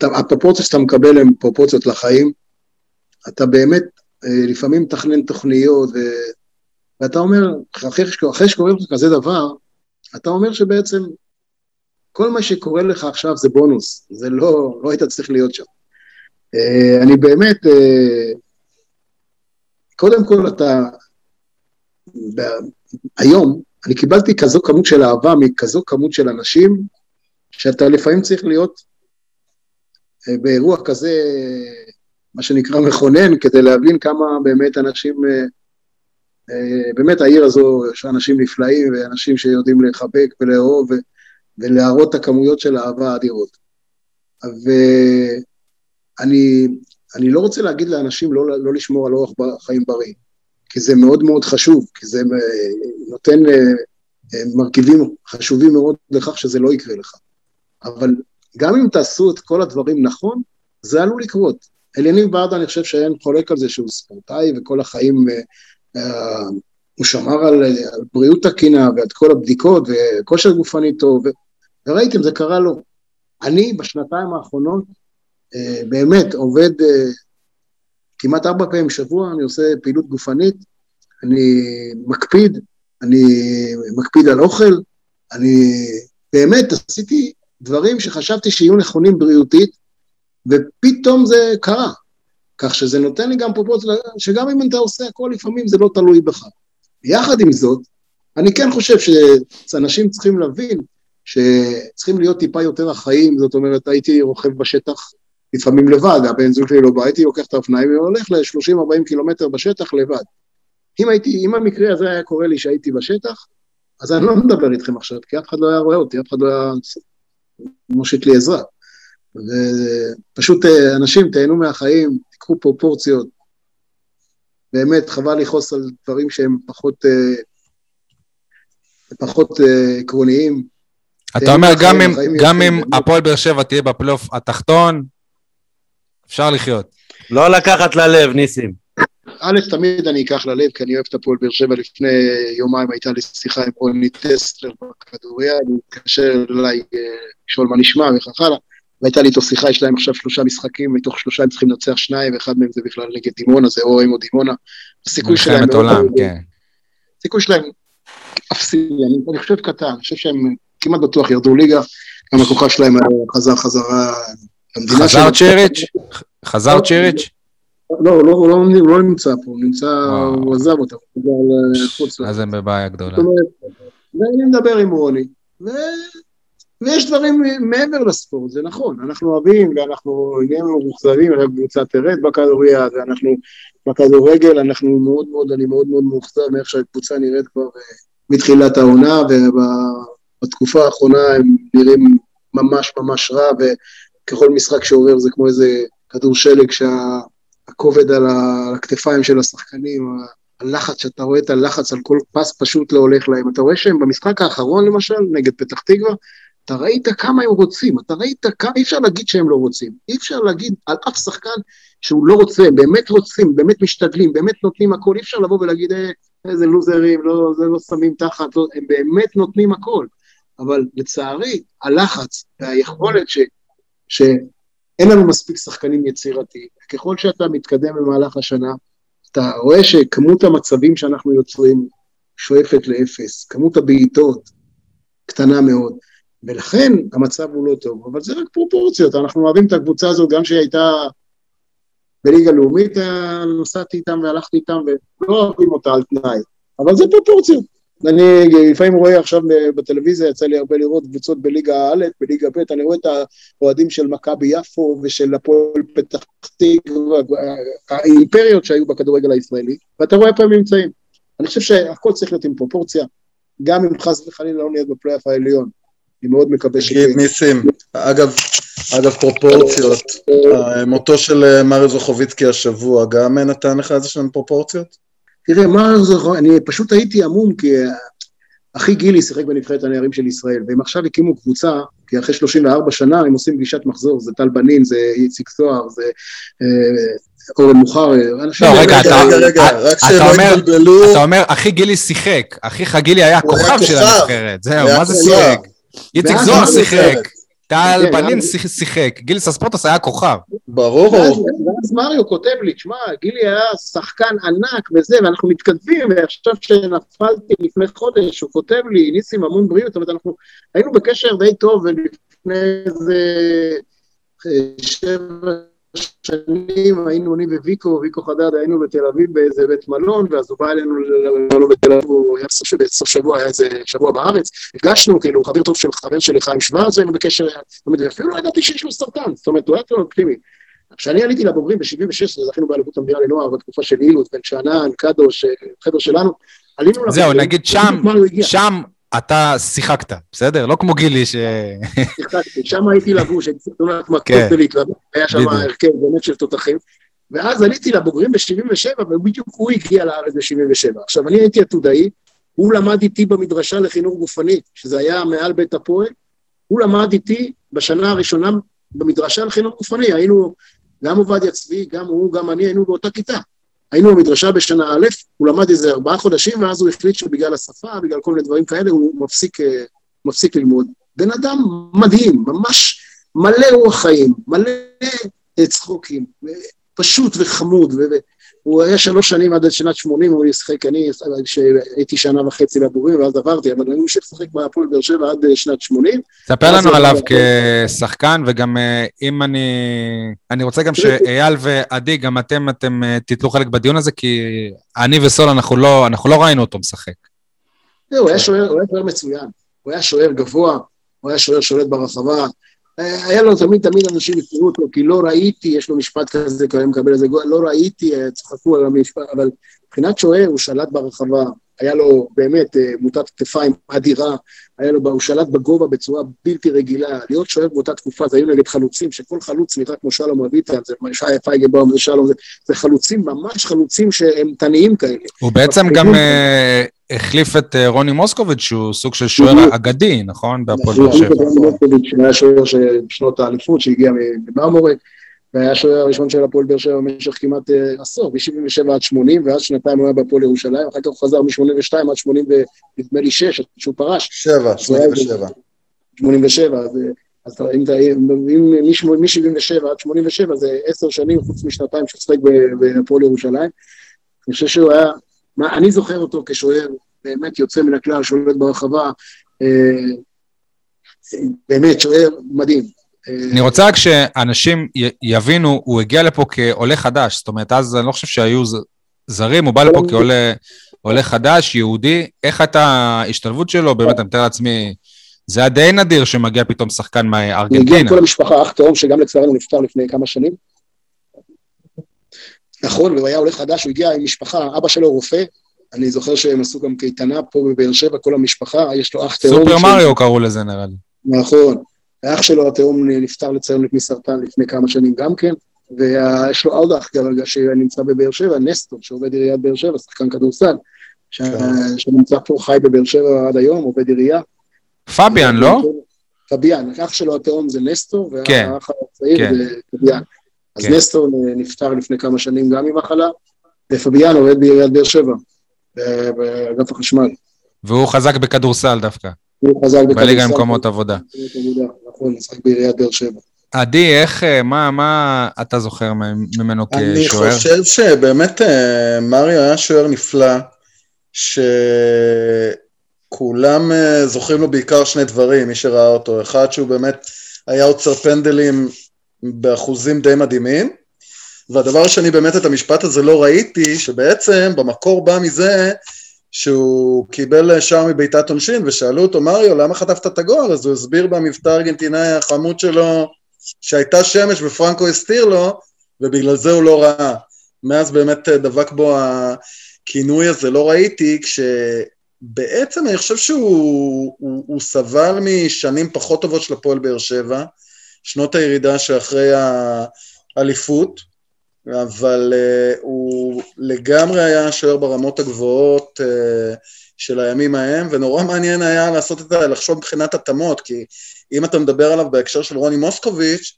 הפרופורציות שאתה מקבל הן פרופורציות לחיים, אתה באמת לפעמים תכנן תוכניות, ואתה אומר, אחרי שקורה לך כזה דבר, אתה אומר שבעצם כל מה שקורה לך עכשיו זה בונוס, זה לא היית צריך להיות שם. אני באמת, קודם כל היום, אני קיבלתי כזו כמות של אהבה מכזו כמות של אנשים, שאתה לפעמים צריך להיות באירוע כזה, מה שנקרא מכונן, כדי להבין כמה באמת אנשים, באמת העיר הזו, שאנשים נפלאים, ואנשים שיודעים לחבק ולאהוב, ולהראות את הכמויות של אהבה האדירות. ואני לא רוצה להגיד לאנשים לא לשמור על אורח חיים בריא, כי זה מאוד מאוד חשוב, כי זה נותן מרכיבים חשובים מאוד לכך שזה לא יקרה לך. אבל גם אם תעשו את כל הדברים נכון, זה עלול לקרות. אליניב ברדה אני חושב שאין חולק על זה שהוא ספורטאי, וכל החיים הוא שמר על בריאות תקינה ועד כל הבדיקות וכושר גופני טוב, וראיתם, זה קרה לו. אני בשנתיים האחרונות באמת עובד כמעט 4 פעמים שבוע, אני עושה פעילות גופנית, אני מקפיד על אוכל, אני באמת עשיתי דברים שחשבתי שיהיו נכונים בריאותית, ופתאום זה קרה. כך שזה נותן לי גם פרופורציה, שגם אם אתה עושה הכל, לפעמים זה לא תלוי בך. יחד עם זאת, אני כן חושב שאנשים צריכים להבין, שצריכים להיות טיפה יותר אחראים, זאת אומרת, הייתי רוכב בשטח, לפעמים לבד, הבן זוג שלי לא בא, הייתי לוקח את האופניים, והולך ל-30-40 קילומטר בשטח לבד. אם המקרה הזה היה קורה לי שהייתי בשטח, אז אני לא מדבר איתכם עכשיו, כי אף אחד לא היה רואה אותי, אף אחד לא היה מושיט לי עזרה. ופשוט אנשים, תהנו מהחיים, תקחו פרופורציות, באמת חבל לחוס על דברים שהם פחות עקרוניים. אתה אומר, גם אם הפועל באר שבע תהיה בפלייאוף התחתון, אפשר לחיות. לא לקחת ללב, ניסים. א', תמיד אני אקח ללב, כי אני אוהב את הפועל באר שבע. לפני יומיים הייתה לי שיחה עם רוני טסלר בכדוריה, אני מתקשר אליי, שואל מה נשמע וכך הלאה, והייתה לי איתו שיחה, יש להם עכשיו 3 משחקים, מתוך 3 הם צריכים לנצח 2, ואחד מהם זה בכלל נגד דימונה, זה אורם או דימונה, הסיכוי שלהם... הסיכוי שלהם אפסי, אני חושב קטן, אני חושב שהם כמעט בטוח ירדו ליגה, גם הכוחה שלהם חזר חזרה למדינה שלהם. חזר צ'ריץ'? לא, הוא לא נמצא פה, הוא נמצא, הוא עזב אותה, אז הם בבעיה גדולה. ואני מדבר עם רוני, ויש דברים מעבר לספורט, זה נכון, אנחנו אוהבים, ואנחנו נהיה מוחזרים, אנחנו קבוצה תרד בכדוריה, ואנחנו בכדורגל, אני מאוד מאוד מוחזר, מאיך שהקבוצה נראית כבר מתחילת העונה, ובתקופה האחרונה הם נראים ממש ממש רע, וככל משחק שעובר זה כמו איזה כדור שלג, שהכובד על הכתפיים של השחקנים, הלחץ, שאתה רואה את הלחץ על כל פס פשוט לא הולך להם, אתה רואה שהם במשחק האחרון למשל, נגד פתח תקווה, אתה ראית כמה הם רוצים, אי אפשר להגיד שהם לא רוצים, אי אפשר להגיד על אף שחקן שהוא לא רוצה, באמת רוצים, באמת משתדלים, באמת נותנים הכל, אי אפשר לבוא ולהגיד, איזה לוזרים, לא, זה לא שמים תחת, לא, הם באמת נותנים הכל, אבל לצערי, הלחץ והיכולת שאין לנו מספיק שחקנים יצירתיים, ככל שאתה מתקדם במהלך השנה, אתה רואה שכמות המצבים שאנחנו יוצרים שואפת לאפס, כמות הבעיטות קטנה מאוד, ולכן המצב הוא לא טוב, אבל זה רק פרופורציות, אנחנו אוהבים את הקבוצה הזאת, גם שהיא הייתה בליגה לאומית, נוסעתי איתם והלכתי איתם, ולא אוהבים אותה על תנאי, אבל זה פרופורציות. אני לפעמים רואה עכשיו בטלוויזיה, יצא לי הרבה לראות קבוצות בליגה א', בליגה ב', אני רואה את האוהדים של מכבי יפו ושל הפועל פתח תקווה, האימפריות שהיו בכדורגל הישראלי, ואתה רואה פה הם נמצאים. אני חושב שהכל צריך להיות עם פרופורציה, גם אם חס וחלילה לא נהיה בפלייאוף העליון. אני מאוד מקווה ש... תגיד ניסים, אגב פרופורציות, מותו של מריו זוכוביצקי השבוע, גם נתן לך איזה שם פרופורציות? תראה, אני פשוט הייתי עמום, כי אחי גילי שיחק בנבחרת הנערים של ישראל, והם עכשיו הקימו קבוצה, כי אחרי 34 שנה הם עושים פגישת מחזור, זה טל בנין, זה יציק סוהר, זה אורן מוחר. לא, רגע, רק שלא יתבלבלו. אתה אומר, אחי גילי שיחק, אחיך גילי היה הכוכב של הנבחרת, זהו, מה זה שיחק? יציק זוהר שיחק, טל בנין שיחק, גילי סספורטוס היה כוכב. ברור. ואז מריו כותב לי, תשמע, גילי היה שחקן ענק וזה, ואנחנו מתכתבים, ועכשיו שנפלתי לפני חודש, הוא כותב לי, ניסים המון בריאות, אבל אנחנו היינו בקשר די טוב, ולפני איזה 7 שנים היינו אני וויקו, ויקו חדד, היינו בתל אביב באיזה בית מלון, ואז הוא בא אלינו, לא בתל אביב, הוא היה בסוף שבוע, היה איזה שבוע בארץ, הפגשנו, כאילו, חבר טוב של חבר שלי חיים שוורץ, היינו בקשר, אפילו לא ידעתי שיש לו סרטן, זאת אומרת, הוא היה כאילו אופטימי. כשאני עליתי לבוגרים ב-76, זכינו באליפות המדינה לנוער, בתקופה של אילוץ, בן שאנן, קדוש, חדר שלנו, עלינו... זהו, נגיד שם אתה שיחקת, בסדר? לא כמו גילי ש... שיחקתי, שם הייתי לבוש, הייתו לה מקטלית, היה שם הרכב באמת של תותחים, ואז עליתי לבוגרים ב-77, ובדיוק הוא הגיע לארץ ב-77. עכשיו, אני הייתי עתודאי, הוא למד איתי במדרשה לחינוך גופני, שזה היה מעל בית הפועל, הוא למד איתי בשנה הראשונה במדרשה לחינוך גופני, היינו, גם עובדיה צבי, גם הוא, גם אני, היינו באותה כיתה. היינו במדרשה בשנה א', הוא למד איזה 4 חודשים, ואז הוא החליט שבגלל השפה, בגלל כל מיני דברים כאלה, הוא מפסיק ללמוד. בן אדם מדהים, ממש מלא רוח חיים, מלא צחוקים, פשוט וחמוד, הוא היה 3 שנים עד שנת 80, הוא ישחק, אני הייתי 1.5 שנה בבוגרים, ואז עברתי, אבל אני ממשיך לשחק בהפועל באר שבע עד שנת 80. ספר לנו עליו כשחקן, וגם אם אני רוצה גם שאייל ועדי, גם אתם תתלו חלק בדיון הזה, כי אני וסול, אנחנו לא ראינו אותו משחק. הוא היה שוער מצוין, הוא היה שוער גבוה, הוא היה שוער שולט ברחבה, היה לו תמיד אנשים יקראו אותו, כי לא ראיתי, יש לו משפט כזה, כי אני מקבל איזה גול, לא ראיתי, צחקו על המשפט, אבל מבחינת שוער, הוא שלט ברחבה, היה לו באמת מוטת כתפיים אדירה, הוא שלט בגובה בצורה בלתי רגילה, להיות שוער באותה תקופה, זה היו נגד חלוצים, שכל חלוץ נראה כמו שלום רביטה, זה שי פייגבאום, זה שלום, זה חלוצים, ממש חלוצים שהם תניים כאלה. הוא בעצם גם החליף את רוני מוסקוביץ' שהוא סוג של שוער אגדי, נכון? רוני מוסקוביץ' היה שוער של שנות האליפות שהגיע ממרמורק, והיה שוער הראשון של הפועל באר שבע במשך כמעט עשור, מ-77 עד 80, ואז שנתיים הוא היה בהפועל ירושלים, אחר כך הוא חזר מ-82 עד 86, שהוא פרש. 87. אז מ-77 עד 87, זה 10 שנים, חוץ משנתיים ששחק בהפועל ירושלים. אני חושב שהוא היה, אני זוכר אותו כשוער, באמת יוצא מן הכלל, שולט ברחבה, באמת שוער מדהים. אני רוצה רק שאנשים יבינו, הוא הגיע לפה כעולה חדש, זאת אומרת, אז אני לא חושב שהיו זרים, הוא בא לפה כעולה חדש, יהודי, איך הייתה ההשתלבות שלו? באמת, אני מתאר לעצמי, זה היה די נדיר שמגיע פתאום שחקן מארגנטינה. הגיע כל המשפחה, אח תאום, שגם לצערנו נפטר לפני כמה שנים. נכון, והוא היה עולה חדש, הוא הגיע עם משפחה, אבא שלו רופא, אני זוכר שהם עשו גם קייטנה פה בבאר שבע, כל המשפחה, יש לו אח תאום. סופר מריו קראו לזה נראה לי. נכון. האח שלו, התאום, נפטר לצערנו מסרטן לפני כמה שנים גם כן, ויש לו עוד אח שנמצא בבאר שבע, נסטור, שעובד עיריית באר שבע, שחקן כדורסל, שנמצא פה, חי בבאר שבע עד היום, עובד עירייה. פאביאן, לא? פאביאן, האח שלו, התאום, זה נסטור, והאח הצעיר זה פאביאן. אז נסטור נפטר לפני כמה שנים גם עם מחלה, ופאביאן עובד בעיריית באר שבע, באגף החשמל. והוא חזק בכדורסל דווקא. הוא חזק בכדורסל. בליגה במקומות עבודה. נשחק בעיריית באר שבע. עדי, איך, מה אתה זוכר ממנו כשוער? אני חושב שבאמת מריו היה שוער נפלא, שכולם זוכרים לו בעיקר 2 דברים, מי שראה אותו. אחד שהוא באמת היה עוצר פנדלים באחוזים די מדהימים, והדבר השני באמת את המשפט הזה לא ראיתי, שבעצם במקור בא מזה שהוא קיבל שער מביתת עונשין, ושאלו אותו, מריו, למה חטפת את הגול? אז הוא הסביר במבטא הארגנטינאי החמוד שלו, שהייתה שמש ופרנקו הסתיר לו, ובגלל זה הוא לא ראה. מאז באמת דבק בו הכינוי הזה, לא ראיתי, כשבעצם אני חושב שהוא סבל משנים פחות טובות של הפועל באר שבע, שנות הירידה שאחרי האליפות, אבל הוא לגמרי היה שוער ברמות הגבוהות של הימים ההם, ונורא מעניין היה לחשוב מבחינת התאמות, כי אם אתה מדבר עליו בהקשר של רוני מוסקוביץ',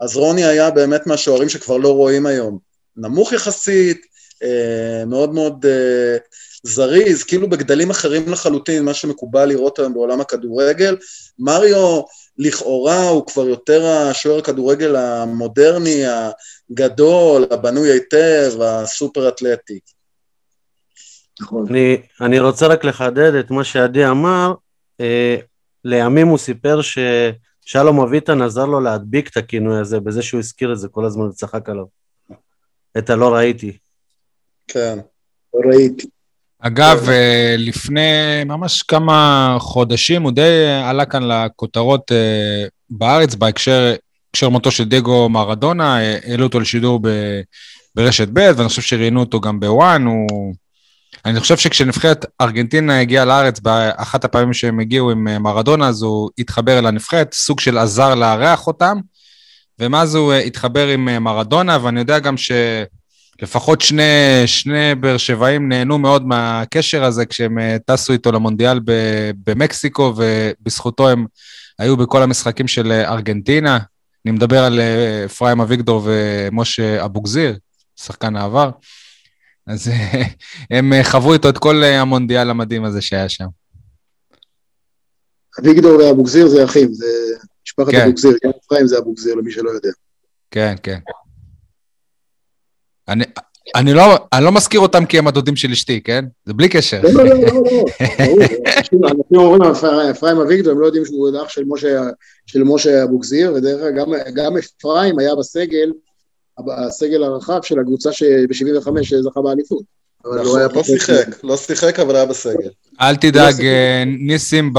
אז רוני היה באמת מהשוערים שכבר לא רואים היום. נמוך יחסית, מאוד מאוד זריז, כאילו בגדלים אחרים לחלוטין, מה שמקובל לראות היום בעולם הכדורגל. מריו, לכאורה הוא כבר יותר השוער הכדורגל המודרני, הגדול, הבנוי היטב, הסופר אתלטי. אני רוצה רק לחדד את מה שעדי אמר, לימים הוא סיפר ששלום אביטן עזר לו להדביק את הכינוי הזה, בזה שהוא הזכיר את זה כל הזמן וצחק עליו. את הלא ראיתי. כן, לא ראיתי. אגב, לפני ממש כמה חודשים, הוא די עלה כאן לכותרות בארץ, בהקשר מותו של דייגו מרדונה, העלו אותו לשידור ברשת ב', ואני חושב שראינו אותו גם בוואן, אני חושב שכשנבחרת ארגנטינה הגיעה לארץ, באחת הפעמים שהם הגיעו עם מרדונה, אז הוא התחבר אל הנבחרת, סוג של עזר לארח אותם, ומאז הוא התחבר עם מרדונה, ואני יודע גם ש... לפחות שני באר שבעים נהנו מאוד מהקשר הזה, כשהם טסו איתו למונדיאל במקסיקו, ובזכותו הם היו בכל המשחקים של ארגנטינה. אני מדבר על אפרים אביגדור ומשה אבוגזיר, שחקן העבר. אז הם חוו איתו את כל המונדיאל המדהים הזה שהיה שם. אביגדור והבוגזיר זה אחים, זה משפחת הבוגזיר, גם אפרים זה הבוגזיר, למי שלא יודע. כן, כן. אני לא מזכיר אותם כי הם הדודים של אשתי, כן? זה בלי קשר. לא, לא, לא, לא. אנשים אומרים, אפרים אביגדור, הם לא יודעים שהוא אח של משה הבוגזיר, ודרך אגב, גם אפרים היה בסגל, הסגל הרחב של הקבוצה ב-75 שזכה באליפות. לא שיחק, אבל היה בסגל. אל תדאג, ניסים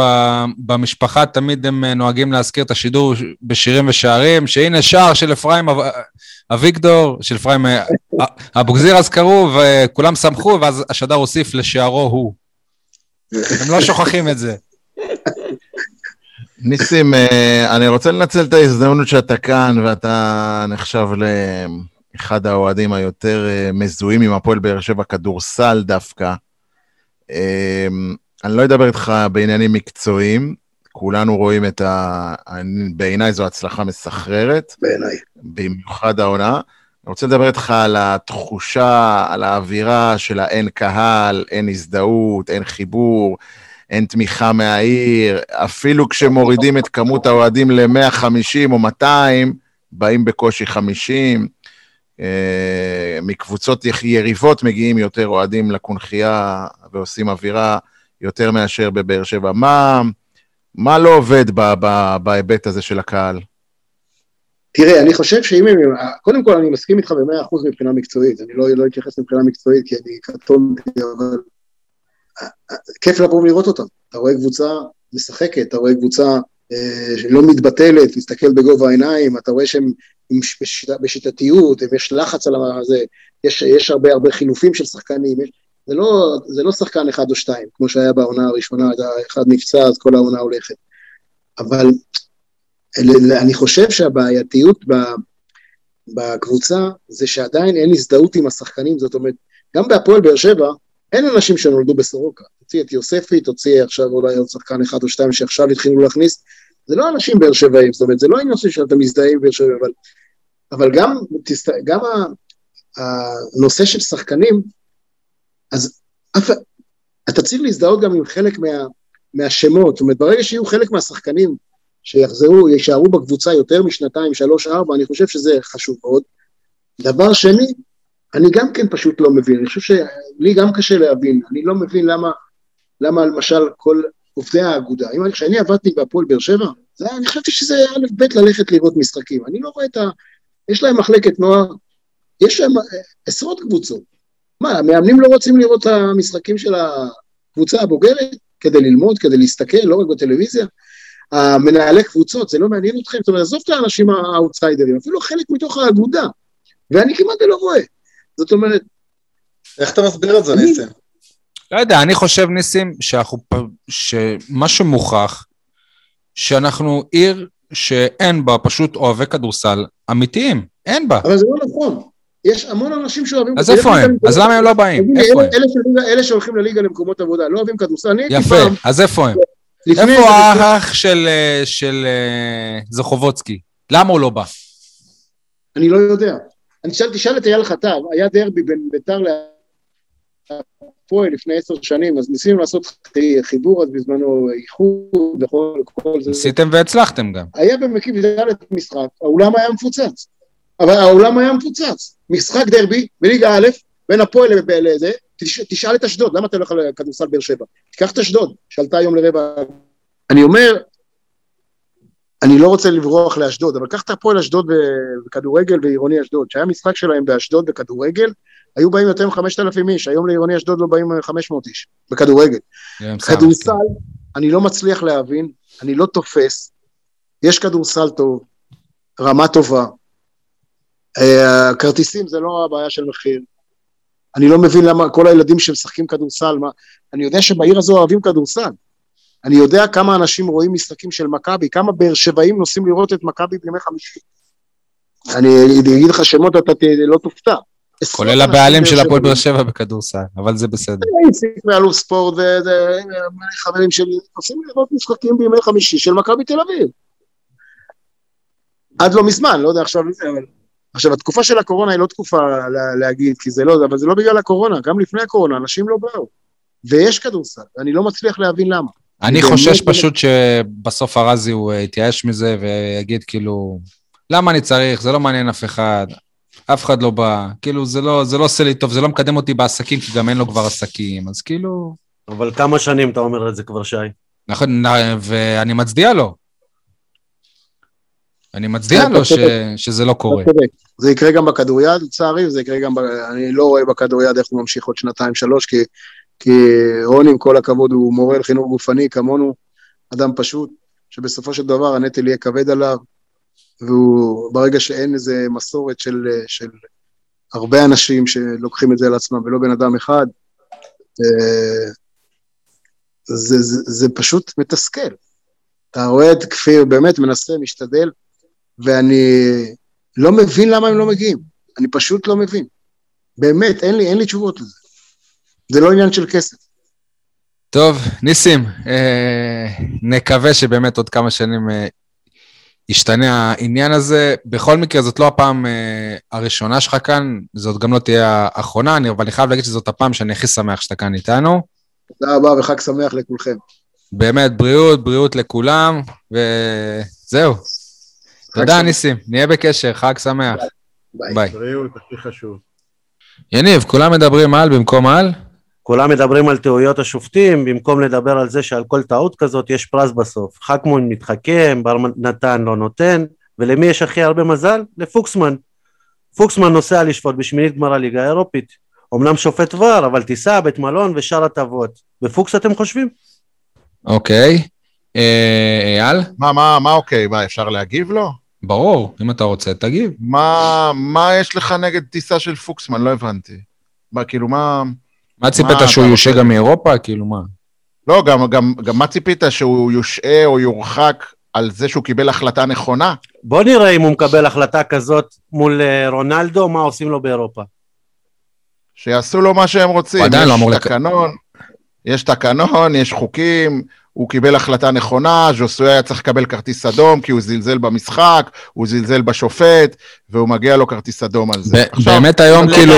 במשפחה, תמיד הם נוהגים להזכיר את השידור בשירים ושערים, שהנה שער של אפרים אביגדור, של אפרים הבוגזיר אז קראו, וכולם שמחו, ואז השדר הוסיף לשערו הוא. הם לא שוכחים את זה. ניסים, אני רוצה לנצל את ההזדמנות שאתה כאן, ואתה נחשב לאחד האוהדים היותר מזוהים עם הפועל באר שבע כדורסל דווקא. אני לא אדבר איתך בעניינים מקצועיים, כולנו רואים את בעיניי זו הצלחה מסחררת, בעיניי. במיוחד העונה. אני רוצה לדבר איתך על התחושה, על האווירה של אין קהל, אין הזדהות, אין חיבור, אין תמיכה מהעיר, אפילו כשמורידים את כמות האוהדים ל-150 או 200, באים בקושי 50, מקבוצות יריבות מגיעים יותר אוהדים לקונחייה, ועושים אווירה יותר מאשר בבאר שבע. מה לא עובד בהיבט הזה של הקהל? תראה, אני חושב שאם הם... קודם כל, אני מסכים איתך ב-100% מבחינה מקצועית, אני לא אתייחס מבחינה מקצועית, כי אני קטונתי, אבל... כיף לבוא ולראות אותם, אתה רואה קבוצה משחקת, אתה רואה קבוצה שלא מתבטלת, מסתכל בגובה העיניים, אתה רואה שהם בשיטתיות, יש לחץ על זה, יש הרבה חילופים של שחקנים, זה לא שחקן אחד או שתיים, כמו שהיה בעונה הראשונה, אחד נפצע, אז כל העונה הולכת, אבל אני חושב שהבעייתיות בקבוצה, זה שעדיין אין הזדהות עם השחקנים, זאת אומרת, גם בהפועל באר שבע, אין אנשים שנולדו בסורוקה, תוציא את יוספי, תוציא עכשיו אולי עוד שחקן אחד או שתיים שעכשיו התחילו להכניס, זה לא אנשים באר שבעים, זאת אומרת, זה לא אנשים שאתם מזדהים באר שבעים, אבל גם הנושא של שחקנים, אז אתה צריך להזדהות גם עם חלק מהשמות, זאת אומרת, ברגע שיהיו חלק מהשחקנים שיחזרו, יישארו בקבוצה יותר משנתיים, 3-4, אני חושב שזה חשוב מאוד. דבר שני, אני גם כן פשוט לא מבין, אני חושב שלי גם קשה להבין, אני לא מבין למה למשל כל עובדי האגודה, כשאני עבדתי בהפועל באר שבע, אני חשבתי שזה א' ב' ללכת לראות משחקים, אני לא רואה יש להם מחלקת נוער, יש להם עשרות קבוצות, מה, המאמנים לא רוצים לראות את המשחקים של הקבוצה הבוגרת, כדי ללמוד, כדי להסתכל, לא רק בטלוויזיה, המנהלי קבוצות, זה לא מעניין אתכם, זאת אומרת, עזוב את האנשים האוטסיידרים, אפילו חלק מתוך האגודה, ואני כמעט לא רואה. זאת אומרת, איך אתה מסביר את זה, ניסים? לא יודע, אני חושב, ניסים, שמשהו מוכח, שאנחנו עיר שאין בה פשוט אוהבי כדורסל אמיתיים, אין בה. אבל זה לא נכון, יש המון אנשים שאוהבים... אז איפה הם? אז למה הם לא באים? אלה שהולכים לליגה למקומות עבודה, לא אוהבים כדורסל, יפה, אז איפה הם? איפה האח של זוכובוצקי? למה הוא לא בא? אני לא יודע. אני תשאל את אייל חטב, היה דרבי בין ביתר להפועל לפני 10 שנים, אז ניסינו לעשות חיבור, אז בזמנו איחוד וכל זה. עשיתם והצלחתם גם. היה במקיף דלת משחק, האולם היה מפוצץ. אבל האולם היה מפוצץ. משחק דרבי, בליגה א', בין הפועל לזה, תשאל את אשדוד, למה אתה הולך לכדורסל באר שבע? תיקח את אשדוד, שאלתה היום לרבע. אני אומר... אני לא רוצה לברוח לאשדוד, אבל קח את הפועל אשדוד בכדורגל ועירוני אשדוד, שהיה משחק שלהם באשדוד בכדורגל, היו באים יותר מ-5,000 איש, היום לעירוני אשדוד לא באים 500 איש, בכדורגל. כדורסל, אני לא מצליח להבין, אני לא תופס, יש כדורסל טוב, רמה טובה, כרטיסים זה לא הבעיה של מחיר, אני לא מבין למה כל הילדים שמשחקים כדורסל, אני יודע שבעיר הזו אוהבים כדורסל, אני יודע כמה אנשים רואים משחקים של מכבי, כמה באר שבעים נוסעים לראות את מכבי בימי חמישי. אני אגיד לך שמות, אתה לא תופתע. כולל הבעלים של הפועל באר שבע בכדורסל, אבל זה בסדר. איציק מאלוף ספורט, חברים שלי, נוסעים לראות משחקים בימי חמישי של מכבי תל אביב. עד לא מזמן, לא יודע עכשיו, אבל עכשיו, התקופה של הקורונה היא לא תקופה להגיד, כי זה לא, אבל זה לא בגלל הקורונה, גם לפני הקורונה, אנשים לא באו, ויש כדורסל, אני לא מצליח להבין למה. אני חושש פשוט שבסוף הרזי הוא יתייאש מזה, ויגיד כאילו, למה אני צריך, זה לא מעניין אף אחד, אף אחד לא בא, כאילו זה לא עושה לי טוב, זה לא מקדם אותי בעסקים, כי גם אין לו כבר עסקים, אז כאילו... אבל כמה שנים אתה אומר את זה כבר, שי? נכון, ואני מצדיע לו. אני מצדיע לו שזה לא קורה. זה יקרה גם בכדוריד, לצערי, זה יקרה גם, אני לא רואה בכדוריד איך הוא ממשיך עוד 2-3, כי רוני, עם כל הכבוד, הוא מורה לחינוך גופני, כמונו, אדם פשוט, שבסופו של דבר הנטל יהיה כבד עליו, וברגע שאין איזה מסורת של הרבה אנשים שלוקחים את זה על עצמם, ולא בן אדם אחד, זה פשוט מתסכל. אתה רואה את כפיר, באמת מנסה, משתדל, ואני לא מבין למה הם לא מגיעים. אני פשוט לא מבין. באמת, אין לי תשובות לזה. זה לא עניין של כסף. טוב, ניסים, נקווה שבאמת עוד כמה שנים ישתנה העניין הזה. בכל מקרה, זאת לא הפעם הראשונה שלך כאן, זאת גם לא תהיה האחרונה, אבל אני חייב להגיד שזאת הפעם שאני הכי שמח שאתה כאן איתנו. תודה רבה וחג שמח לכולכם. באמת, בריאות לכולם, וזהו. תודה, ניסים. נהיה בקשר, חג שמח. ביי. בריאות, הכי חשוב. יניב, כולם מדברים על במקום על? כולם מדברים על טעויות השופטים, במקום לדבר על זה שעל כל טעות כזאת יש פרס בסוף. חכמון מתחכם, בר נתן לא נותן, ולמי יש הכי הרבה מזל? לפוקסמן. פוקסמן נוסע לשפוט בשמינית גמר הליגה האירופית. אמנם שופט ור, אבל טיסה, בית מלון ושאר התוות. בפוקס אתם חושבים? אוקיי. אייל? מה אוקיי? מה, אפשר להגיב לו? ברור, אם אתה רוצה, תגיב. מה יש לך נגד טיסה של פוקסמן? לא הבנתי. מה, כאילו, מה ציפית שהוא יושע גם מאירופה? כאילו, מה? לא, גם מה ציפית שהוא יושע או יורחק על זה שהוא קיבל החלטה נכונה? בוא נראה אם הוא מקבל החלטה כזאת מול רונלדו, מה עושים לו באירופה. שיעשו לו מה שהם רוצים. יש תקנון, יש חוקים, הוא קיבל החלטה נכונה, ז'וסויה היה צריך לקבל כרטיס אדום, כי הוא זלזל במשחק, הוא זלזל בשופט, והוא מגיע לו כרטיס אדום על זה. באמת היום, כאילו,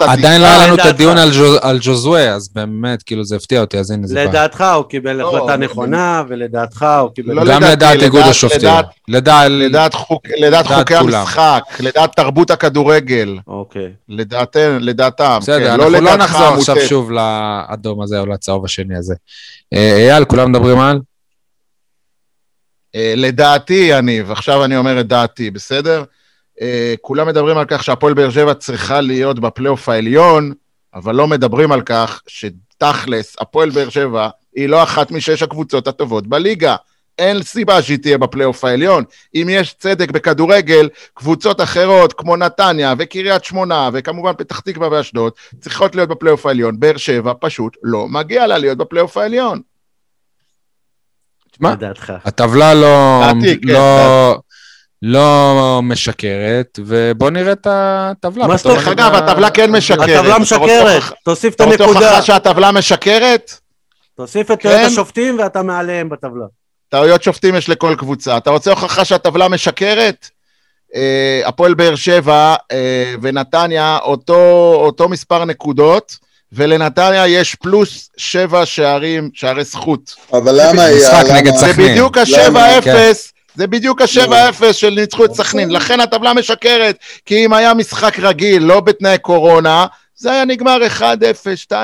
עדיין לא היה לנו את הדיון על ז'וסויה, אז באמת, כאילו, זה הפתיע אותי, אז הנה זה בא. לדעתך הוא קיבל החלטה נכונה, ולדעתך הוא קיבל... גם לדעת איגוד השופטים. לדעת חוקי המשחק, לדעת תרבות הכדורגל. אוקיי. לדעתם. בסדר, אנחנו לא נחזור עכשיו שוב לאדום הזה, או לצהוב השני הזה. אייל, כולם מדברים על? לדעתי, אני, ועכשיו אני אומר את דעתי, בסדר? כולם מדברים על כך שהפועל באר שבע צריכה להיות בפלייאוף העליון, אבל לא מדברים על כך שתכלס, הפועל באר שבע היא לא אחת משש הקבוצות הטובות בליגה. אין סיבה שהיא תהיה בפלייאוף העליון. אם יש צדק בכדורגל, קבוצות אחרות כמו נתניה וקריית שמונה, וכמובן פתח תקווה ואשדוד, צריכות להיות בפלייאוף העליון. באר שבע פשוט לא מגיע לה להיות בפלייאוף העליון. מה? הטבלה לא משקרת, ובוא נראה את הטבלה. מה סתוך? אגב, הטבלה כן משקרת. הטבלה משקרת, תוסיף את הנקודה. אתה רוצה שהטבלה משקרת? תוסיף את טעויות השופטים ואתה מעליהם בטבלה. טעויות שופטים יש לכל קבוצה. אתה רוצה הוכחה שהטבלה משקרת? הפועל באר שבע ונתניה אותו מספר נקודות, ולנתניה יש פלוס 7 שערים, שערי זכות. אבל למה היה? זה בדיוק ה-7-0, זה בדיוק ה-7-0 של ניצחו את סכנין, לכן הטבלה משקרת, כי אם היה משחק רגיל, לא בתנאי קורונה, זה היה נגמר 1-0, 2-1,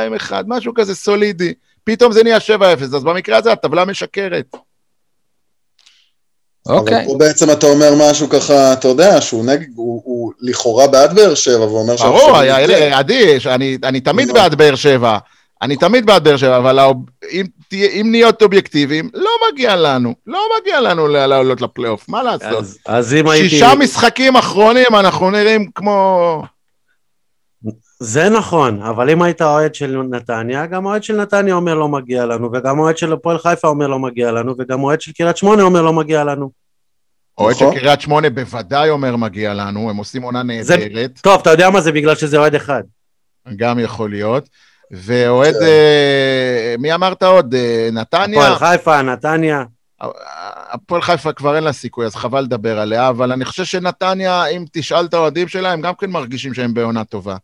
משהו כזה סולידי, פתאום זה נהיה 7-0, אז במקרה הזה הטבלה משקרת. אבל פה בעצם אתה אומר משהו ככה, אתה יודע, שהוא נגד, הוא לכאורה בעד באר שבע, ואומר שעכשיו... ברור, עדי, אני תמיד בעד באר שבע, אבל אם נהיות אובייקטיביים, לא מגיע לנו לעלות לפלייאוף, מה לעשות? אז אם הייתי... 6 משחקים אחרונים, אנחנו נראים כמו... זה נכון, אבל אם היית אוהד של נתניה, גם אוהד של נתניה אומר לא מגיע לנו, וגם אוהד של הפועל חיפה אומר לא מגיע לנו, וגם אוהד של קריית שמונה אומר לא מגיע לנו. אוהד של קריית שמונה בוודאי אומר מגיע לנו, הם עושים עונה נהדרת. טוב, אתה יודע מה זה? בגלל שזה אוהד אחד. גם יכול להיות. ואוהד, מי אמרת עוד? נתניה? הפועל חיפה, נתניה. הפועל חיפה כבר אין לה סיכוי, אז חבל לדבר עליה, אבל אני חושב שנתניה, אם תשאל את האוהדים שלהם, גם כן מרגישים שהם בעונה טובה.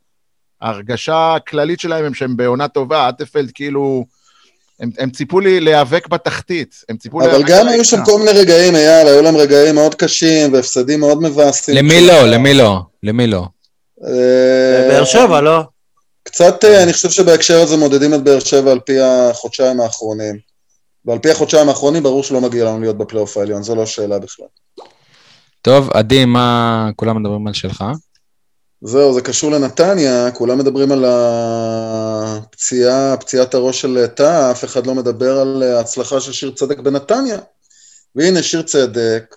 ההרגשה הכללית שלהם הם שהם בעונה טובה, אטפלד כאילו, הם ציפו לי להיאבק בתחתית, הם ציפו להיאבק... אבל גם היו שם כל מיני רגעים, אייל, היו להם רגעים מאוד קשים, והפסדים מאוד מבאסים. למי לא? באר שבע, לא? קצת, אני חושב שבהקשר הזה מודדים את באר שבע על פי החודשיים האחרונים. ועל פי החודשיים האחרונים, ברור שלא מגיע לנו להיות בפלייאוף העליון, זו לא שאלה בכלל. טוב, עדי, מה כולם מדברים על שלך? זהו, זה קשור לנתניה, כולם מדברים על פציעת הראש של תא, אף אחד לא מדבר על ההצלחה של שיר צדק בנתניה. והנה שיר צדק,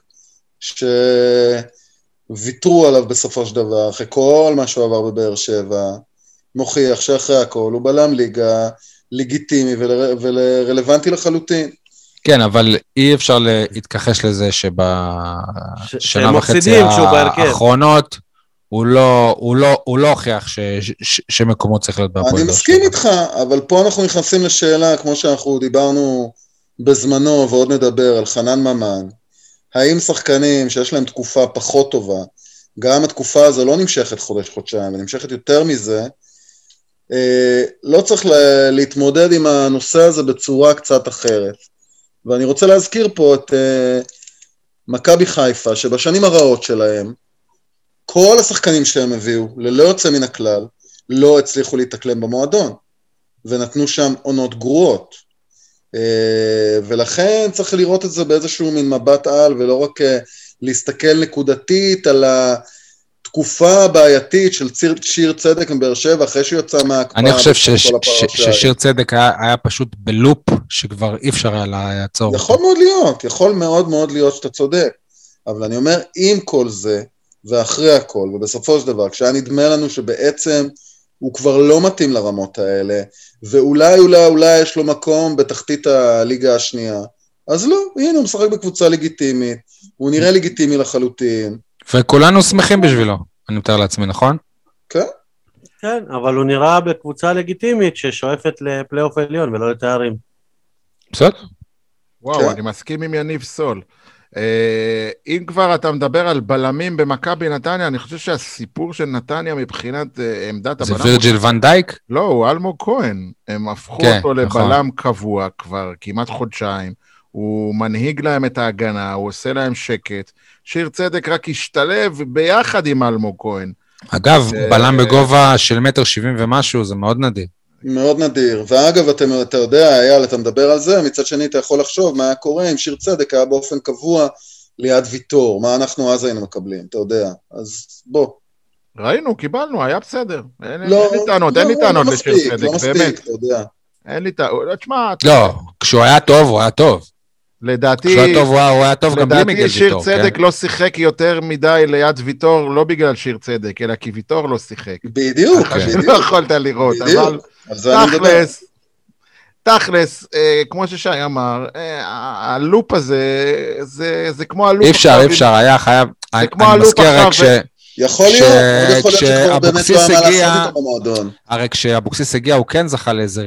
שוויתרו עליו בסופו של דבר, אחרי כל מה שהוא עבר בבאר שבע, מוכיח שאחרי הכל הוא בלם ליגה, לגיטימי ורלוונטי לחלוטין. כן, אבל אי אפשר להתכחש לזה שבשנה וחצי האחרונות הוא לא הוכיח שמקומו צריך להיות בהפועל. אני מסכים איתך, אבל פה אנחנו נכנסים לשאלה, כמו שאנחנו דיברנו בזמנו ועוד נדבר על חנן ממן, האם שחקנים שיש להם תקופה פחות טובה, גם התקופה הזו לא נמשכת חודש-חודשיים, ונמשכת יותר מזה, לא צריך להתמודד עם הנושא הזה בצורה קצת אחרת. ואני רוצה להזכיר פה את מכבי חיפה, שבשנים הרעות שלהם, כל השחקנים שהם הביאו, ללא יוצא מן הכלל, לא הצליחו להתאקלם במועדון, ונתנו שם עונות גרועות. ולכן צריך לראות את זה באיזשהו מין מבט על, ולא רק להסתכל נקודתית על ה... תקופה בעייתית של שיר צדק מבאר שבע, אחרי שהוא יצא מהקפאה. אני חושב ששיר צדק היה פשוט בלופ, שכבר אי אפשר היה לעצור. יכול מאוד מאוד להיות שאתה צודק, אבל אני אומר, עם כל זה, ואחרי הכל, ובסופו של דבר, כשהיה נדמה לנו שבעצם הוא כבר לא מתאים לרמות האלה, ואולי אולי יש לו מקום בתחתית הליגה השנייה, אז לא, הנה הוא משחק בקבוצה לגיטימית, הוא נראה לגיטימי לחלוטין, וכולנו שמחים בשבילו, אני מתאר לעצמי, נכון? כן, אבל הוא נראה בקבוצה לגיטימית ששואפת לפלייאוף עליון ולא לתארים. בסדר? וואו, אני מסכים עם יניב סול. אם כבר אתה מדבר על בלמים במכבי נתניה, אני חושב שהסיפור של נתניה מבחינת עמדת הבלם... זה וירג'יל ון דייק? לא, הוא אלמוג כהן. הם הפכו אותו לבלם קבוע כבר כמעט חודשיים. הוא מנהיג להם את ההגנה, הוא עושה להם שקט, שיר צדק רק השתלב ביחד עם אלמוג כהן. אגב, בלם בגובה של 1.70 ומשהו, זה מאוד נדיר. מאוד נדיר, ואגב, אתה יודע, אייל, אתה מדבר על זה, מצד שני אתה יכול לחשוב מה היה קורה אם שיר צדק היה באופן קבוע ליד ויתור, מה אנחנו אז היינו מקבלים, אתה יודע, אז בוא. ראינו, קיבלנו, היה בסדר, אין לי טענות לשיר צדק, באמת. אין לי טענות, תשמע... לא, כשהוא היה טוב, הוא היה טוב. לדעתי שיר צדק לא שיחק יותר מדי ליד ויתור, לא בגלל שיר צדק, אלא כי ויתור לא שיחק. בדיוק. לא יכולת לראות, אבל תכלס, כמו ששי אמר, הלופ הזה, זה כמו הלופ... אי אפשר, היה חייב... זה כמו הלופ אחר ו... יכול להיות כשהבוקסיס הגיע, הרי כשהבוקסיס הגיע הוא כן זכה לאיזה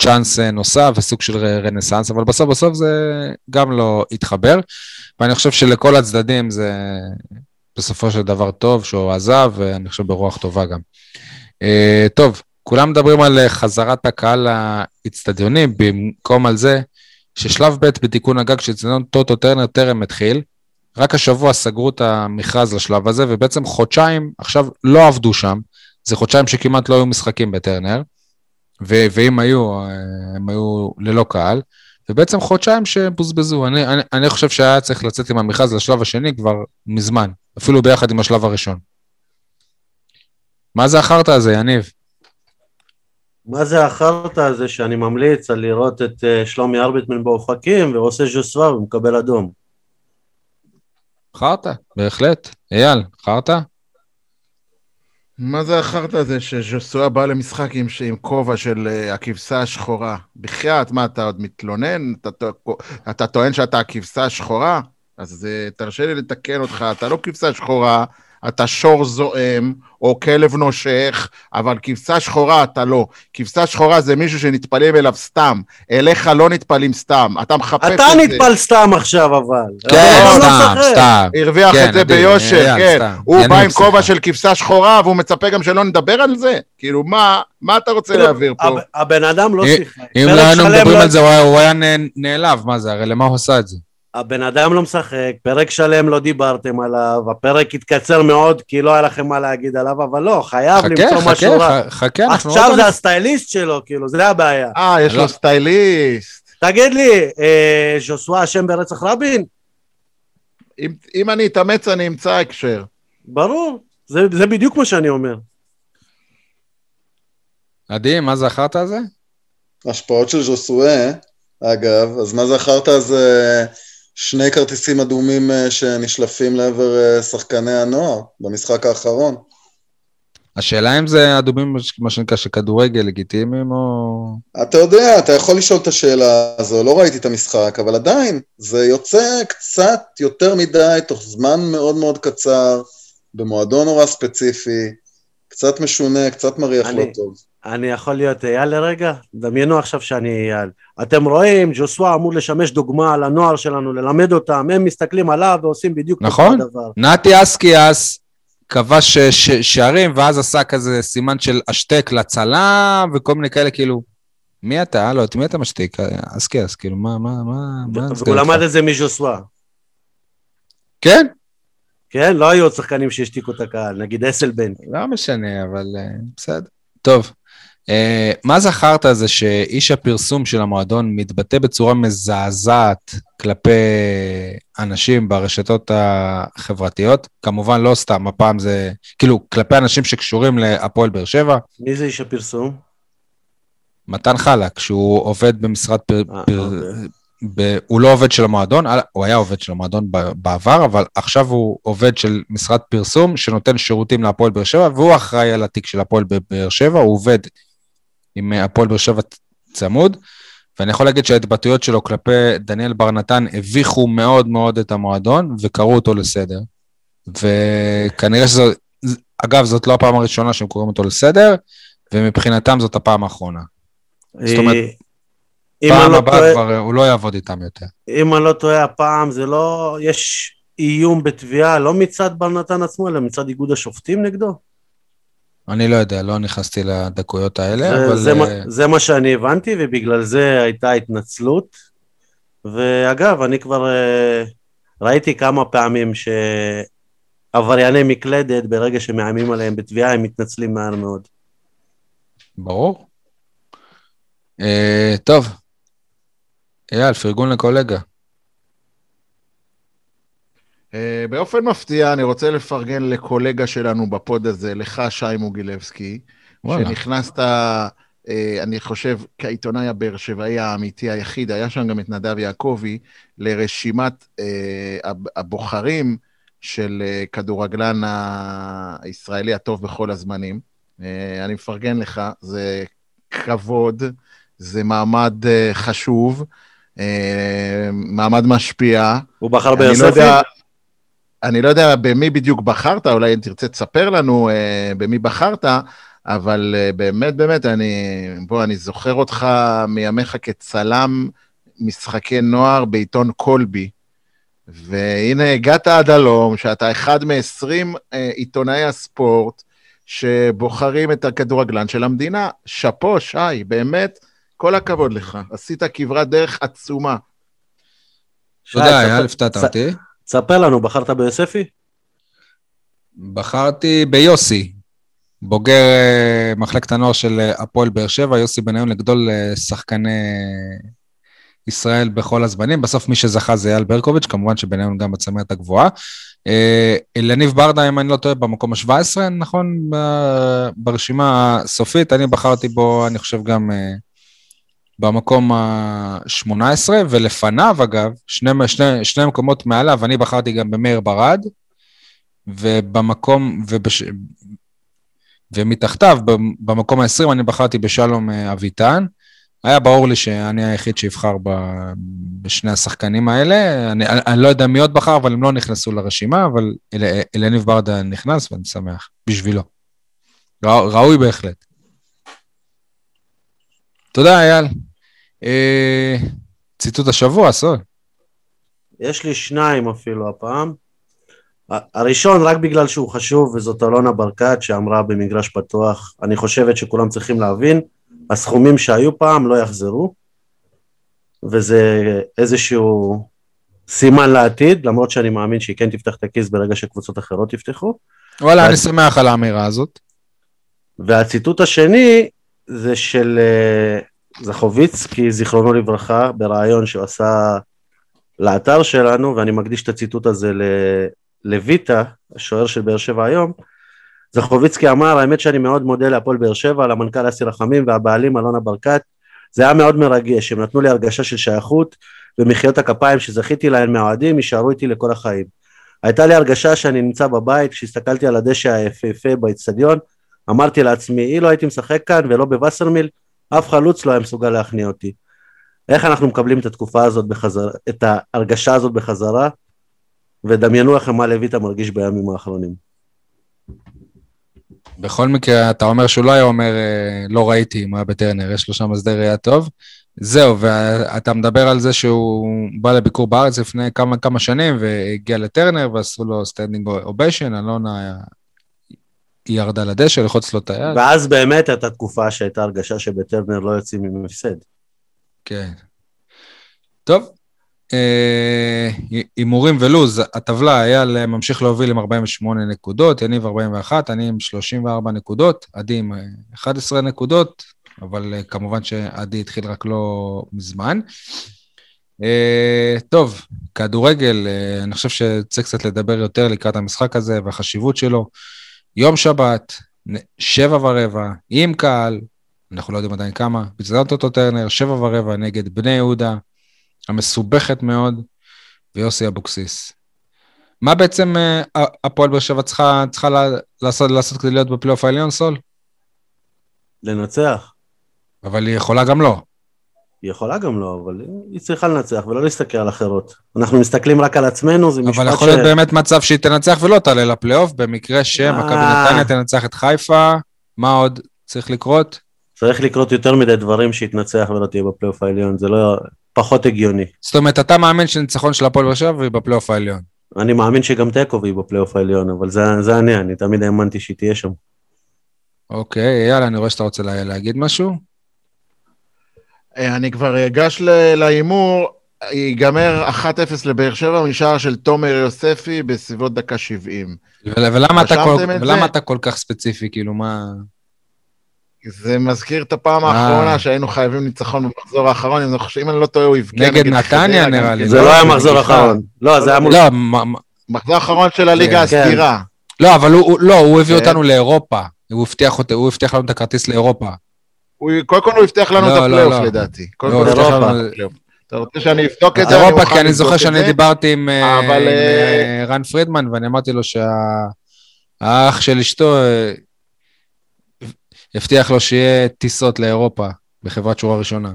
צ'אנס נוסף וסוג של רנסנס, אבל בסוף זה גם לא התחבר, ואני חושב שלכל הצדדים זה בסופו של דבר טוב שהוא עזב, ואני חושב ברוח טובה גם. טוב, כולם מדברים על חזרת הקהל לאצטדיונים, במקום על זה ששלב ב' בתיקון הגג של אצטדיון טוטו טרנר טרם התחיל, רק השבוע סגרו את המכרז לשלב הזה, ובעצם חודשיים עכשיו לא עבדו שם, זה חודשיים שכמעט לא היו משחקים בטרנר, ואם היו, הם היו ללא קהל, ובעצם חודשיים שבוזבזו, אני חושב שהיה צריך לצאת עם המכרז לשלב השני כבר מזמן, אפילו ביחד עם השלב הראשון. מה זה החרטא הזה, יניב? מה זה החרטא הזה שאני ממליץ על לראות את שלומי ארביטמן באופקים, ועושה ז'וסווה ומקבל אדום? חרטה, בהחלט. אייל, חרטה? מה זה החרטה הזה שז'וסואה בא למשחק עם כובע של הכבשה השחורה? בחייאת, מה, אתה עוד מתלונן? אתה טוען שאתה הכבשה השחורה? אז תרשה לי לתקן אותך, אתה לא כבשה שחורה, אתה שור זועם, או כלב נושך, אבל כבשה שחורה אתה לא. כבשה שחורה זה מישהו שנתפלים אליו סתם. אליך לא נתפלים סתם. אתה מחפש את זה. אתה נתפל סתם עכשיו, אבל. כן, סתם. הרוויח את זה ביושר, כן. הוא בא עם כובע של כבשה שחורה, והוא מצפה גם שלא נדבר על זה. כאילו, מה אתה רוצה להעביר פה? הבן אדם לא שיחה. אם לא היינו מדברים על זה, הוא היה נעלב, מה זה? הרי למה הוא עושה את זה? הבן אדם לא משחק, פרק שלם לא דיברתם עליו, הפרק התקצר מאוד כי לא היה לכם מה להגיד עליו, אבל לא, חייב למצוא משהו רע. עכשיו זה הסטייליסט שלו, כאילו, זה הבעיה. יש לו סטייליסט. תגיד לי, ז'וסווה אשם ברצח רבין? אם אני אתאמץ אני אמצא הקשר. ברור, זה בדיוק מה שאני אומר. עדי, מה זכרת על זה? השפעות של ז'וסווה, אגב, אז מה זכרת אז... שני כרטיסים אדומים שנשלפים לעבר שחקני הנוער במשחק האחרון. השאלה אם זה אדומים, מה שנקרא, שכדורגל לגיטימיים או... אתה יודע, אתה יכול לשאול את השאלה הזו, לא ראיתי את המשחק, אבל עדיין זה יוצא קצת יותר מדי, תוך זמן מאוד מאוד קצר, במועדון נורא ספציפי, קצת משונה, קצת מריח לא טוב. אני יכול להיות אייל לרגע? דמיינו עכשיו שאני אייל. אתם רואים, ז'וסווה אמור לשמש דוגמה לנוער שלנו, ללמד אותם, הם מסתכלים עליו ועושים בדיוק נכון? כל דבר. נתי אסקיאס כבש שערים, ואז עשה כזה סימן של אשתק לצלה, וכל מיני כאלה כאילו, מי אתה? לא, מי אתה משתיק? אסקיאס, כאילו, מה? והוא למד את זה מז'וסווה. כן? כן, לא היו שחקנים שהשתיקו את הקהל, נגיד אסלבן. לא משנה, אבל בסדר. טוב. מה זכרת זה שאיש הפרסום של המועדון מתבטא בצורה מזעזעת כלפי אנשים ברשתות החברתיות, כמובן לא סתם, הפעם זה, כאילו, כלפי אנשים שקשורים להפועל באר שבע. מי זה איש הפרסום? מתן חלק, שהוא עובד במשרד הוא לא עובד של המועדון, הוא היה עובד של המועדון בעבר, אבל עכשיו הוא עובד של משרד פרסום שנותן שירותים להפועל באר שבע, והוא אחראי על התיק של הפועל באר שבע, הוא עובד עם הפועל באר שבע צמוד, ואני יכול להגיד שההתבטאויות שלו כלפי דניאל בר נתן הביכו מאוד מאוד את המועדון, וקראו אותו לסדר, וכנראה שזו, אגב, זאת לא הפעם הראשונה שהם קוראים אותו לסדר, ומבחינתם זאת הפעם האחרונה. זאת אומרת, פעם הבאה כבר הוא לא יעבוד איתם יותר. אם אני לא טועה, הפעם זה לא, יש איום בתביעה, לא מצד בר נתן עצמו, אלא מצד איגוד השופטים נגדו. אני לא יודע, לא נכנסתי לדקויות האלה. זה מה שאני הבנתי, ובגלל זה הייתה התנצלות, ואגב, אני כבר ראיתי כמה פעמים שעברייני מקלדת, ברגע שמאיימים עליהם בתביעה, הם מתנצלים מהר מאוד. ברור. טוב, אייל, פרגון לקולגה. באופן מפתיע אני רוצה לפרגן לקולגה שלנו בפוד הזה, לך שי מוגילבסקי, שנכנסת, אני חושב, כעיתונאי הבאר שבעי האמיתי היחיד, היה שם גם את נדב יעקבי, לרשימת הבוחרים של כדורגלן הישראלי הטוב בכל הזמנים. אני מפרגן לך, זה כבוד, זה מעמד חשוב, מעמד משפיע. הוא בחר ביוספי? אני לא יודע במי בדיוק בחרת, אולי אם תרצה תספר לנו במי בחרת, אבל באמת, באמת, אני זוכר אותך מימיך כצלם משחקי נוער בעיתון קולבי, והנה הגעת עד הלום, שאתה אחד מ-20 עיתונאי הספורט, שבוחרים את הכדורגלן של המדינה, שפו, שי, באמת, כל הכבוד לך, עשית כברת דרך עצומה. תודה, היה לפתעת אותי. תספר לנו, בחרת ביוספי? בחרתי ביוסי, בוגר מחלקת הנוער של הפועל באר שבע, יוסי בניון לגדול שחקני ישראל בכל הזמנים, בסוף מי שזכה זה אייל ברקוביץ', כמובן שבניון גם בצמרת הגבוהה, אלניב ברדה, אם אני לא טועה, במקום ה-17, נכון, ברשימה הסופית, אני בחרתי בו, אני חושב גם במקום ה-18, ולפניו אגב, שני מקומות מעליו, אני בחרתי גם במאיר ברד, ובמקום, ומתחתיו, במקום ה-20, אני בחרתי בשלום אביטן, היה ברור לי שאני היחיד שיבחר בשני השחקנים האלה, אני לא יודע מי עוד בחר, אבל הם לא נכנסו לרשימה, אבל אלניב ברדה נכנס ואני שמח, בשבילו. ראוי בהחלט. תודה אייל. ציטוט השבוע, סול. יש לי שניים אפילו הפעם. הראשון רק בגלל שהוא חשוב, וזאת אלונה ברקת שאמרה במגרש פתוח, אני חושבת שכולם צריכים להבין, הסכומים שהיו פעם לא יחזרו, וזה איזשהו סימן לעתיד, למרות שאני מאמין שהיא כן תפתח את הכיס ברגע שקבוצות אחרות יפתחו. וואלה, אני שמח על האמירה הזאת. והציטוט השני זה של זכוביצקי, זיכרונו לברכה, ברעיון שהוא עשה לאתר שלנו, ואני מקדיש את הציטוט הזה לויטה, השוער של באר שבע היום. זכוביצקי אמר, האמת שאני מאוד מודה להפועל באר שבע, למנכ"ל אסי רחמים והבעלים אלונה ברקת, זה היה מאוד מרגש, הם נתנו לי הרגשה של שייכות, ומחיאות הכפיים שזכיתי להן מהאוהדים, יישארו איתי לכל החיים. הייתה לי הרגשה שאני נמצא בבית, כשהסתכלתי על הדשא היפהפה באצטדיון, אמרתי לעצמי, אילו הייתי משחק כאן ולא בווסרמיל, אף חלוץ לא היה מסוגל להכניע אותי. איך אנחנו מקבלים את התקופה הזאת בחזרה, את ההרגשה הזאת בחזרה, ודמיינו לכם מה לויטה מרגיש בימים האחרונים. בכל מקרה, אתה אומר שהוא לא היה אומר, לא ראיתי מה בטרנר, יש לו שם הסדר ראייה טוב, זהו, ואתה מדבר על זה שהוא בא לביקור בארץ לפני כמה שנים, והגיע לטרנר, ועשו לו סטנדינג אוביישן, אלונה ירדה לדשא, לחוץ לו את היד. ואז באמת הייתה תקופה שהייתה הרגשה שבטרנר לא יוצאים עם מפסד. כן. טוב, אימורים ולוז, הטבלה היה ממשיך להוביל עם 48 נקודות, יניב 41, אני עם 34 נקודות, עדי עם 11 נקודות, אבל כמובן שעדי התחיל רק לא מזמן. טוב, כדורגל, אני חושב שצריך קצת לדבר יותר לקראת המשחק הזה והחשיבות שלו. יום שבת, 7:15, עם קהל, אנחנו לא יודעים עדיין כמה, בצדנת אותו טרנר, 7:15 נגד בני יהודה, המסובכת מאוד, ויוסי אבוקסיס. מה בעצם הפועל באר שבע צריכה לעשות כדי להיות בפלייאוף העליון, סול? לנצח. אבל היא יכולה גם לא. היא יכולה גם לא, אבל היא צריכה לנצח, ולא להסתכל על אחרות. אנחנו מסתכלים רק על עצמנו, זה משפט ש... אבל יכול להיות באמת מצב שהיא תנצח ולא תעלה לפלייאוף, במקרה שמכבי נתניה תנצח את חיפה, מה עוד צריך לקרות? צריך לקרות יותר מדי דברים שיתנצח ולא תהיה בפלייאוף העליון, זה לא... פחות הגיוני. זאת אומרת, אתה מאמין שניצחון של הפועל באר שבע והיא בפלייאוף העליון? אני מאמין שגם תיקו והיא בפלייאוף העליון, אבל זה אני תמיד האמנתי שהיא תהיה שם. אוקיי, יאללה, אני רואה שאתה רוצה להגיד משהו? אני כבר אגש לאימור, ייגמר 1-0 לבאר שבע, משער של תומר יוספי בסביבות דקה 70. ולמה אתה כל כך ספציפי, כאילו מה... זה מזכיר את הפעם האחרונה שהיינו חייבים ניצחון במחזור האחרון, אם אני לא טועה הוא יבקיע נגד נתניה נראה לי. זה לא היה מחזור אחרון. לא, זה היה מחזור האחרון של הליגה הסדירה. לא, אבל הוא הביא אותנו לאירופה, הוא הבטיח לנו את הכרטיס לאירופה. קודם כל הוא הבטיח לנו את הפלייאוף לדעתי. אתה רוצה שאני אבדוק את זה? אירופה, כי אני זוכר שאני דיברתי עם רן פרידמן, ואני אמרתי לו שהאח של אשתו... הבטיח לו שיהיה טיסות לאירופה, בחברת שורה ראשונה.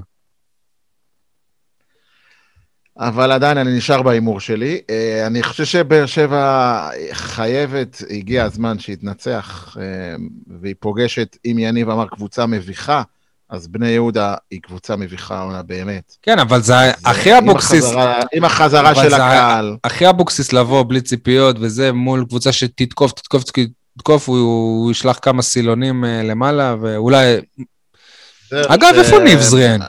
אבל עדיין אני נשאר באימור שלי, אני חושב שבאר שבע חייבת, הגיע הזמן שהתנצח, והיא פוגשת, אם יניב אמר קבוצה מביכה, אז בני יהודה היא קבוצה מביכה עונה באמת. כן, אבל זה הכי אבוקסיס. עם החזרה של הקהל. הכי אבוקסיס לבוא בלי ציפיות, וזה מול קבוצה שתתקוף, תקוף, הוא ישלח כמה סילונים למעלה, ואולי... אגב, איפה ניב זריאן?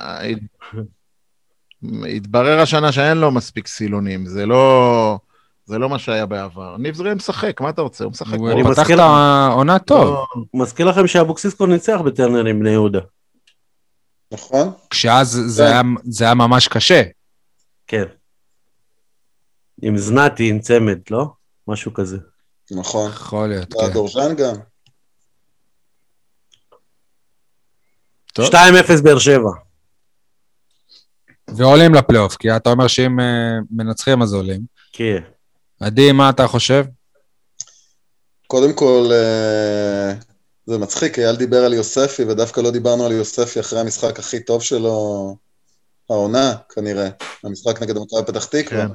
התברר השנה שאין לו מספיק סילונים, זה לא מה שהיה בעבר. ניב זריאן משחק, מה אתה רוצה? הוא משחק. הוא פתח את העונה טוב. מזכיר לכם שאבוקסיס כבר ניצח בטרנר עם בני יהודה. נכון. כשאז זה היה ממש קשה. כן. עם זנתי, עם צמד, לא? משהו כזה. נכון. יכול להיות, כן. והדורז'ן גם. 2-0 באר שבע. ועולים לפלייאוף, כי אתה אומר שאם מנצחים אז עולים. כן. עדי, מה אתה חושב? קודם כל, זה מצחיק, אייל דיבר על יוספי, ודווקא לא דיברנו על יוספי אחרי המשחק הכי טוב שלו, העונה, כנראה, המשחק נגד המכבי פתח תקווה.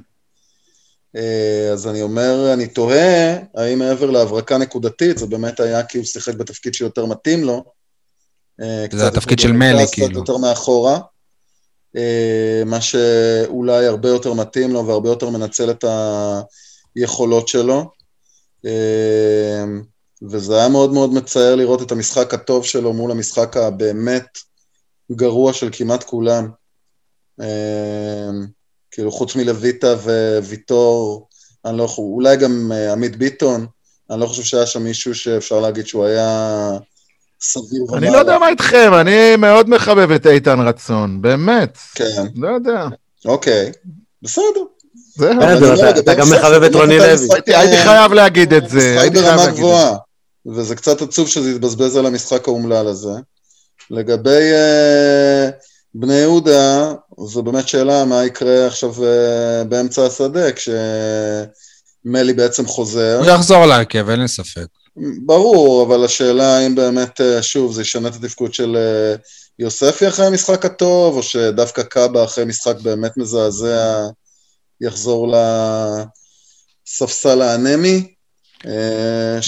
אז אני אומר, אני תוהה, האם מעבר להברקה נקודתית, זה באמת היה כי הוא שיחק בתפקיד שיותר מתאים לו. זה התפקיד של מלי, כאילו. קצת יותר מאחורה, מה שאולי הרבה יותר מתאים לו, והרבה יותר מנצל את היכולות שלו. וזה היה מאוד מאוד מצער לראות את המשחק הטוב שלו מול המשחק הבאמת גרוע של כמעט כולם. כאילו חוץ מלויטה וויטור, אני לא חושב, אולי גם עמית ביטון, אני לא חושב שהיה שם מישהו שאפשר להגיד שהוא היה סביר ומעלה. אני לא יודע מה איתכם, אני מאוד מחבב את איתן רצון, באמת. כן. לא יודע. אוקיי, בסדר. אתה גם מחבב את רוני לוי. הייתי חייב להגיד את זה. משחק ברמה גבוהה, וזה קצת עצוב שזה יתבזבז על המשחק האומלל הזה. לגבי בני יהודה, זו באמת שאלה מה יקרה עכשיו באמצע השדה, כשמלי בעצם חוזר. הוא יחזור להרכב, אין לי ספק. ברור, אבל השאלה האם באמת, שוב, זה ישנה את התפקוד של יוספי אחרי המשחק הטוב, או שדווקא קאבה אחרי משחק באמת מזעזע, יחזור לספסל האנמי.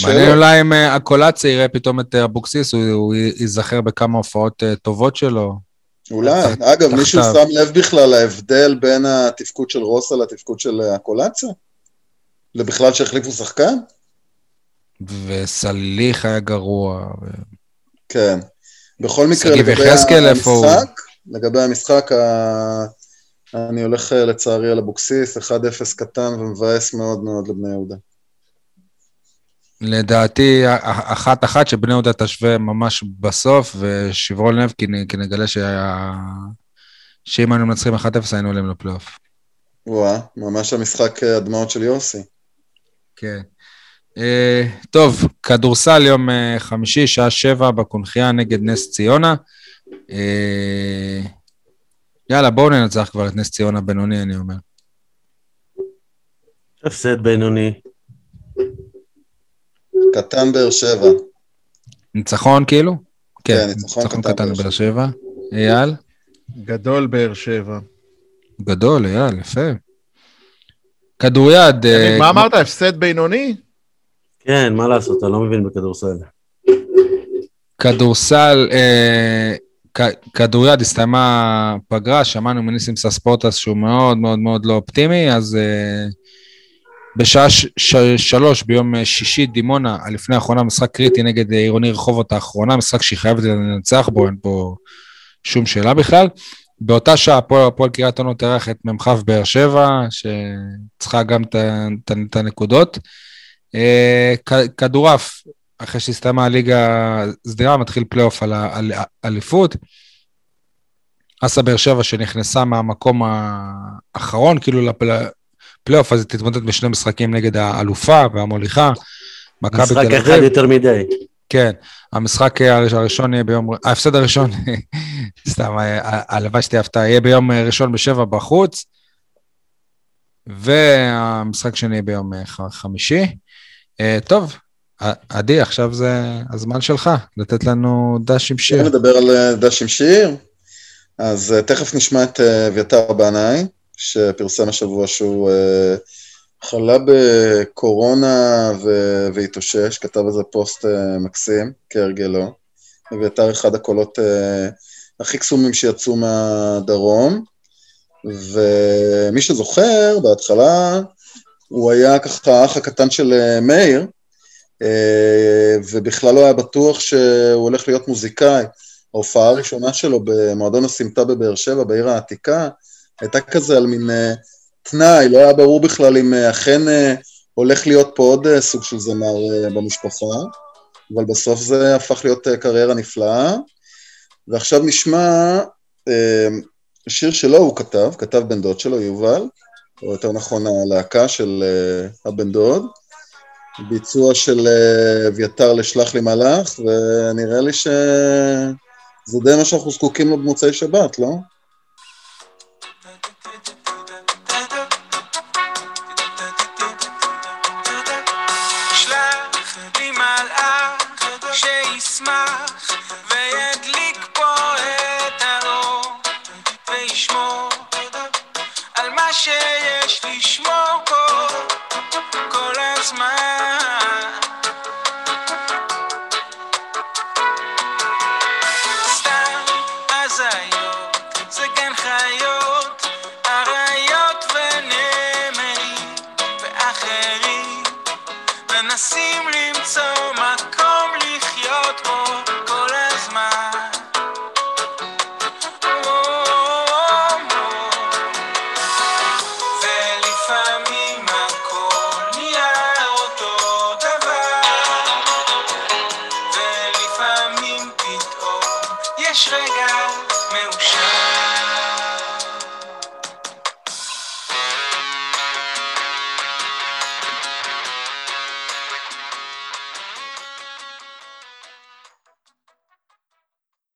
מעניין אולי אם הקולציה יראה פתאום את הבוקסיס, הוא ייזכר בכמה הופעות טובות שלו. אולי, אגב, מישהו שם לב בכלל ההבדל בין התפקוד של רוסה לתפקוד של הקולציה? לבכלל שהחליפו שחקן? וסליח היה גרוע. כן. בכל מקרה, לגבי המשחק אני הולך לצערי על הבוקסיס, 1-0 קטן ומבאס מאוד מאוד לבני יהודה. לדעתי, 1-1 שבני יהודה תשווה ממש בסוף, ושברון לב, כי נגלה שאם היינו מנצחים 1-0 היינו עולים לפלייאוף. וואה, ממש המשחק הדמעות של יוסי. כן. טוב, כדורסל יום חמישי, שעה 7 בקונחייה נגד נס ציונה. יאללה, בואו ננצח כבר את נס ציונה בינוני, אני אומר. הפסד בינוני. קטן באר שבע. ניצחון כאילו? כן, ניצחון קטן באר שבע. אייל? גדול באר שבע. גדול, אייל, יפה. כדוריד. מה אמרת, הפסד בינוני? כן, מה לעשות, אתה לא מבין בכדורסל. כדורסל... כדוריד הסתיימה פגרה, שמענו מניסים סספורטס שהוא מאוד מאוד מאוד לא אופטימי, אז בשעה 3 ביום שישי דימונה, לפני האחרונה משחק קריטי נגד עירוני רחובות האחרונה, משחק שהיא חייבת לנצח בו, אין פה שום שאלה בכלל. באותה שעה הפועל קריית אונו תארח את ממחף באר שבע, שצריכה גם את הנקודות. כדורף, אחרי שהסתיימה הליגה סדירה, מתחיל פלייאוף על אליפות. אסה באר שבע שנכנסה מהמקום האחרון, כאילו לפלייאוף, אז היא תתמודד בשני משחקים נגד האלופה והמוליכה. משחק אחד יותר מדי. כן, המשחק הראשון יהיה ביום... ההפסד הראשון, סתם, הלוואי שתהפתעה, יהיה ביום ראשון בשבע בחוץ, והמשחק שני יהיה ביום חמישי. טוב. עדי, עכשיו זה הזמן שלך, לתת לנו דש עם שיר. נדבר על דש עם שיר, אז תכף נשמע את אביתר בנאי, שפרסם השבוע שהוא חלה בקורונה והתאושש, כתב איזה פוסט מקסים, כהרגלו, אביתר אחד הקולות הכי קסומים שיצאו מהדרום, ומי שזוכר, בהתחלה, הוא היה ככה האח הקטן של מאיר, ובכלל לא היה בטוח שהוא הולך להיות מוזיקאי. ההופעה הראשונה שלו במועדון הסמטה בבאר שבע, בעיר העתיקה, הייתה כזה על מין תנאי, לא היה ברור בכלל אם אכן הולך להיות פה עוד סוג של זמר במשפחה, אבל בסוף זה הפך להיות קריירה נפלאה, ועכשיו נשמע שיר שלו הוא כתב בן דוד שלו, יובל, או יותר נכון הלהקה של הבן דוד, ביצוע של אביתר לשלח לי מלאך, ונראה לי שזה די מה שאנחנו זקוקים לו במוצאי שבת, לא? שלח לי מלאך, נשים למצוא מקום לחיות בו.